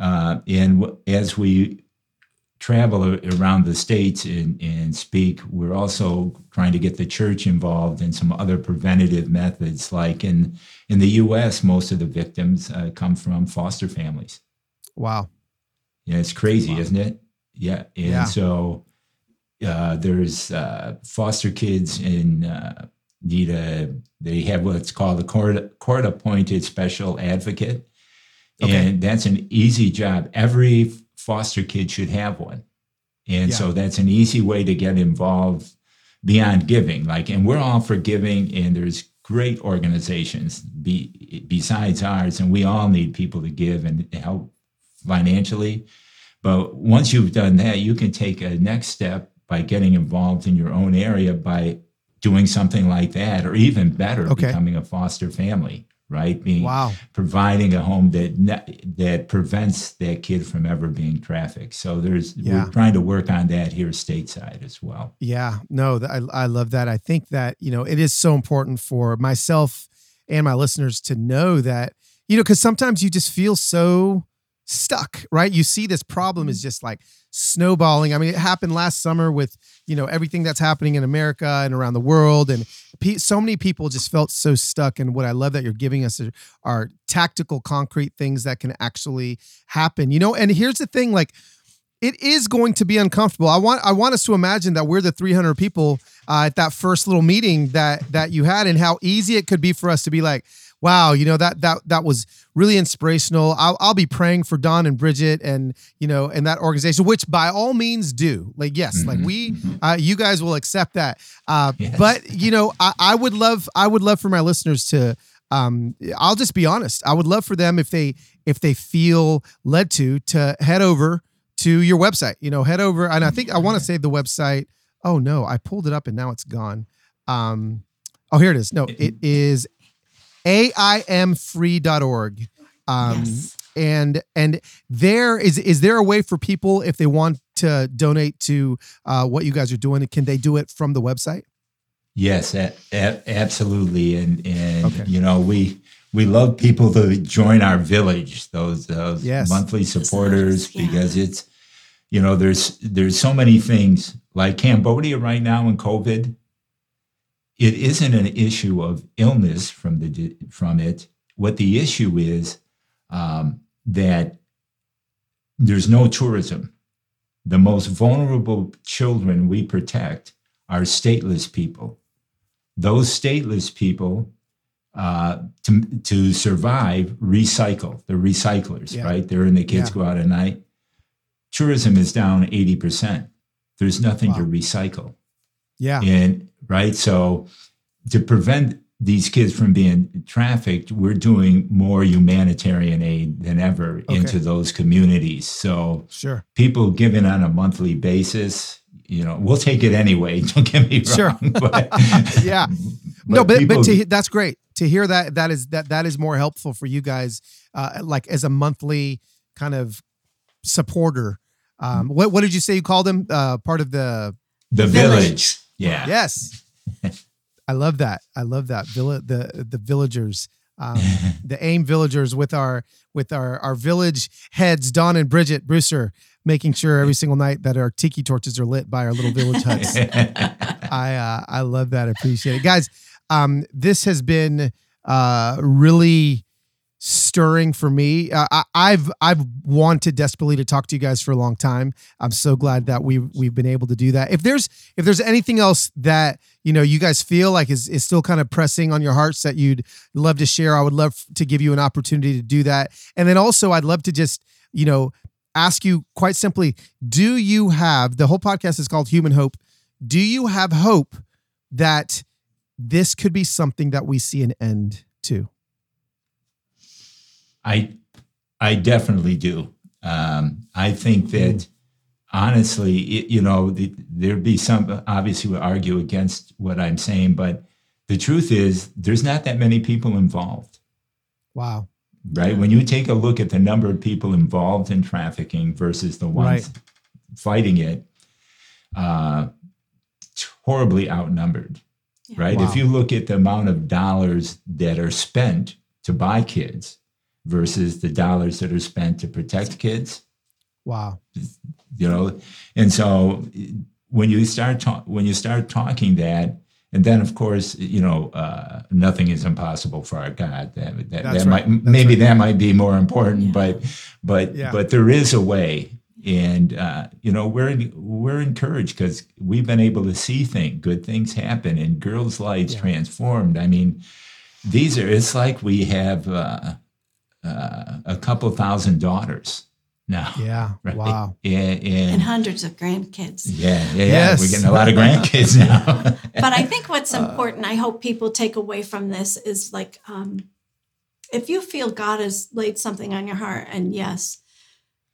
And as we travel around the States and speak, we're also trying to get the church involved in some other preventative methods. Like in the U.S., most of the victims come from foster families. Wow. Yeah, it's crazy, isn't it? Yeah. And so there's foster kids in they have what's called a court-appointed special advocate. Okay. And that's an easy job. Every foster kid should have one. And so that's an easy way to get involved beyond giving. And we're all for giving, and there's great organizations besides ours, and we all need people to give and help financially. But once you've done that, you can take a next step by getting involved in your own area by doing something like that, or even better, becoming a foster family. Right? Providing a home that prevents that kid from ever being trafficked. So we're trying to work on that here stateside as well. Yeah, no, I love that. I think that, it is so important for myself and my listeners to know that, because sometimes you just feel so stuck, right? You see this problem is just like snowballing. I mean, it happened last summer with, everything that's happening in America and around the world. And so many people just felt so stuck. And what I love that you're giving us are tactical, concrete things that can actually happen, and here's the thing, it is going to be uncomfortable. I want us to imagine that we're the 300 people at that first little meeting that you had, and how easy it could be for us to be like, wow, that was really inspirational. I'll be praying for Don and Bridget and, and that organization, which by all means do. You guys will accept that. But, I would love for my listeners to, I'll just be honest. I would love for them if they feel led to head over to your website, head over. And I think I want to say the website. Oh no, I pulled it up and now it's gone. Here it is. No, it is aimfree.org. Yes. And there is there a way for people, if they want to donate to what you guys are doing, can they do it from the website? Yes, absolutely. And we love people to join our village, those monthly supporters, because it's, there's so many things. Like Cambodia right now in COVID, it isn't an issue of illness from it. What the issue is that there's no tourism. The most vulnerable children we protect are stateless people. Those stateless people, to survive, recycle. They're recyclers, right? They're in the kids go out at night. Tourism is down 80%. There's nothing to recycle. Yeah. And right. So to prevent these kids from being trafficked, we're doing more humanitarian aid than ever into those communities. So people giving on a monthly basis, we'll take it anyway. Don't get me wrong. But, that's great to hear that. That is more helpful for you guys, as a monthly kind of supporter. What did you say you called them? Part of the village. Yeah. Yes. I love that. The villagers, the AIM villagers with our village heads, Don and Bridget Brewster, making sure every single night that our tiki torches are lit by our little village huts. I love that. I appreciate it. Guys, this has been really stirring for me. I've wanted desperately to talk to you guys for a long time. I'm so glad that we've been able to do that. If there's anything else that you guys feel like is still kind of pressing on your hearts that you'd love to share, I would love to give you an opportunity to do that. And then also, I'd love to just ask you quite simply, do you have — the whole podcast is called Human Hope — do you have hope that this could be something that we see an end to? I definitely do. I think that, honestly, there'd be some, obviously, would argue against what I'm saying, but the truth is there's not that many people involved. Wow. Right? When you take a look at the number of people involved in trafficking versus the ones fighting it, horribly outnumbered, right? Wow. If you look at the amount of dollars that are spent to buy kids versus the dollars that are spent to protect kids. Wow. And so when you start talking that, and then of course, nothing is impossible for our God. That might be more important, but there is a way. And, we're encouraged because we've been able to see good things happen and girls' lives transformed. I mean, it's like we have a couple thousand daughters now. Yeah. Right? Wow. And hundreds of grandkids. Yeah. We're getting a lot of grandkids now. But I think what's important, I hope people take away from this, is like, if you feel God has laid something on your heart, and yes,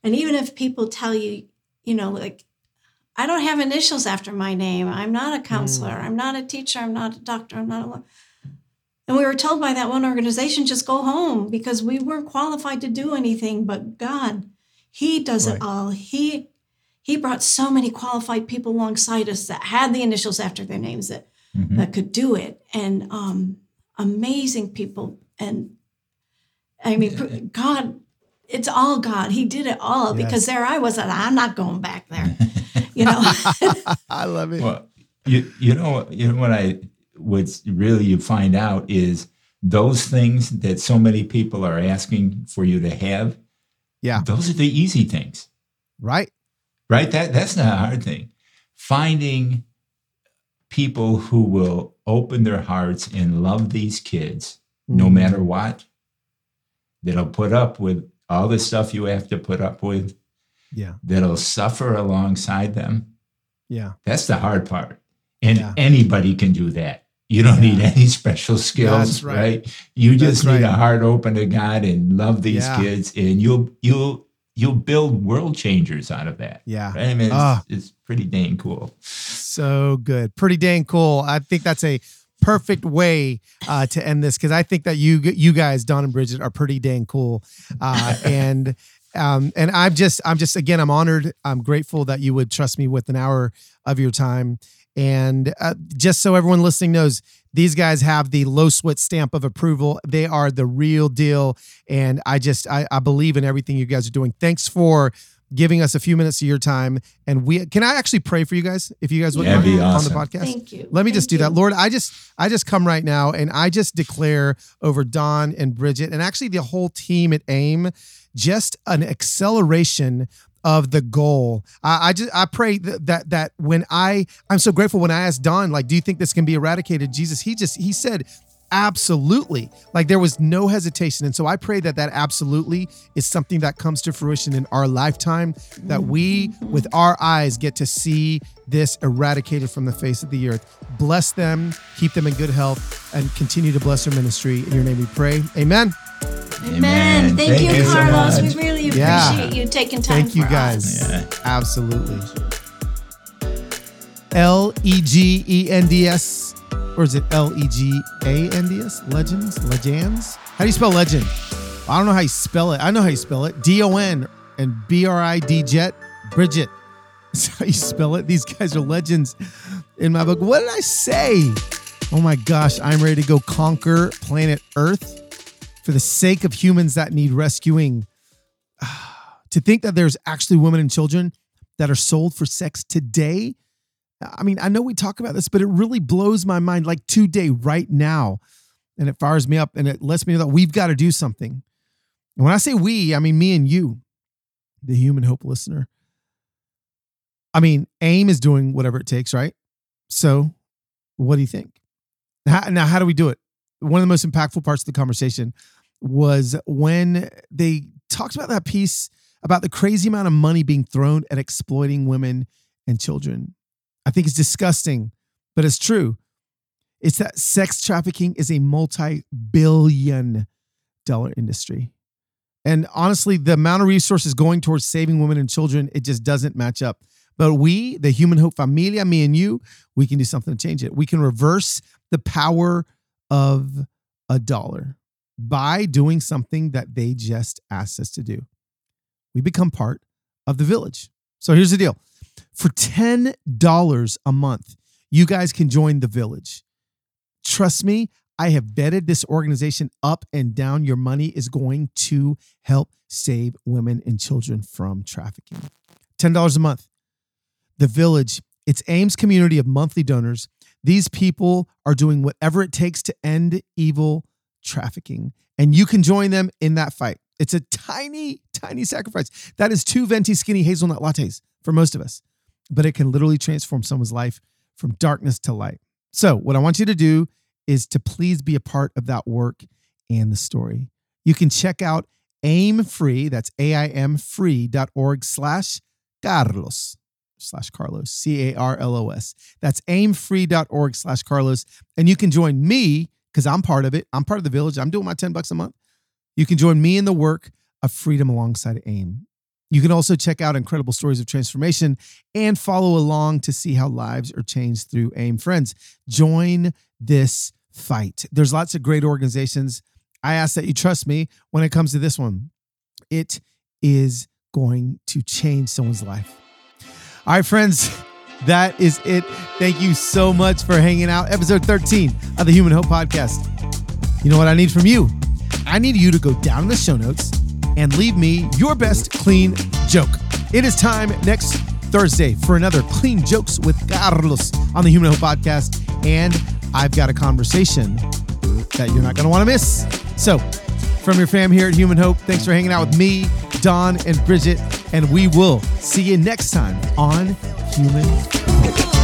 and even if people tell you, I don't have initials after my name. I'm not a counselor. I'm not a teacher. I'm not a doctor. I'm not a lawyer. And we were told by that one organization, just go home because we weren't qualified to do anything. But God, He does it all. He brought so many qualified people alongside us that had the initials after their names that could do it. And amazing people. And I mean, God... it's all God. He did it all because there I was. I'm not going back there. I love it. Well, what I would really you find out is those things that so many people are asking for you to have. Yeah. Those are the easy things. Right. Right. That's not a hard thing. Finding people who will open their hearts and love these kids no matter what, that'll put up with all the stuff you have to put up with, that'll suffer alongside them. Yeah. That's the hard part. And anybody can do that. You don't need any special skills, that's right? You just need a heart open to God and love these kids, and you'll build world changers out of that. Yeah. Right? I mean, it's pretty dang cool. So good. Pretty dang cool. I think that's a perfect way to end this, because I think that you guys, Don and Bridget, are pretty dang cool, and I'm just again, I'm honored, I'm grateful that you would trust me with an hour of your time. And just so everyone listening knows, these guys have the Loswhit stamp of approval. They are the real deal, and I believe in everything you guys are doing. Thanks for giving us a few minutes of your time. And can I actually pray for you guys, if you guys would mind, on the podcast? Thank you. Let me just do that. Lord, I just come right now and I just declare over Don and Bridget, and actually the whole team at AIM, just an acceleration of the goal. I pray that when I'm so grateful when I asked Don, like, do you think this can be eradicated? Jesus, he said, absolutely. Like, there was no hesitation. And so I pray that absolutely is something that comes to fruition in our lifetime, that we with our eyes get to see this eradicated from the face of the earth. Bless them, keep them in good health, and continue to bless their ministry. In your name we pray. Amen. Amen. Thank you, Carlos. So we really appreciate you taking time. Thank you guys. For us. Yeah. Absolutely. LEGENDS. Or is it LEGANDS? Legends? Legends? How do you spell legend? I don't know how you spell it. I know how you spell it. DON and BRIDJET. Bridget. That's how you spell it. These guys are legends in my book. What did I say? Oh my gosh. I'm ready to go conquer planet Earth for the sake of humans that need rescuing. To think that there's actually women and children that are sold for sex today. I mean, I know we talk about this, but it really blows my mind, like today, right now. And it fires me up, and it lets me know that we've got to do something. And when I say we, I mean me and you, the Human Hope listener. I mean, AIM is doing whatever it takes, right? So what do you think? Now, how do we do it? One of the most impactful parts of the conversation was when they talked about that piece about the crazy amount of money being thrown at exploiting women and children. I think it's disgusting, but it's true. It's that sex trafficking is a multi-billion-dollar industry. And honestly, the amount of resources going towards saving women and children, it just doesn't match up. But we, the Human Hope Familia, me and you, we can do something to change it. We can reverse the power of a dollar by doing something that they just asked us to do. We become part of the village. So here's the deal. For $10 a month, you guys can join the village. Trust me, I have vetted this organization up and down. Your money is going to help save women and children from trafficking. $10 a month. The Village, it's AIM's community of monthly donors. These people are doing whatever it takes to end evil trafficking. And you can join them in that fight. It's a tiny, tiny sacrifice. That is 2 venti skinny hazelnut lattes for most of us. But it can literally transform someone's life from darkness to light. So what I want you to do is to please be a part of that work and the story. You can check out AIM Free, that's aimfree.org/Carlos, C-A-R-L-O-S. That's aimfree.org/Carlos. And you can join me because I'm part of it. I'm part of the village. I'm doing my $10 a month. You can join me in the work of freedom alongside AIM. You can also check out incredible stories of transformation and follow along to see how lives are changed through AIM. Friends, join this fight. There's lots of great organizations. I ask that you trust me when it comes to this one. It is going to change someone's life. All right, friends, that is it. Thank you so much for hanging out. Episode 13 of the Human Hope Podcast. You know what I need from you? I need you to go down in the show notes and leave me your best clean joke. It is time next Thursday for another Clean Jokes with Carlos on the Human Hope Podcast. And I've got a conversation that you're not going to want to miss. So from your fam here at Human Hope, thanks for hanging out with me, Don, and Bridget. And we will see you next time on Human Hope.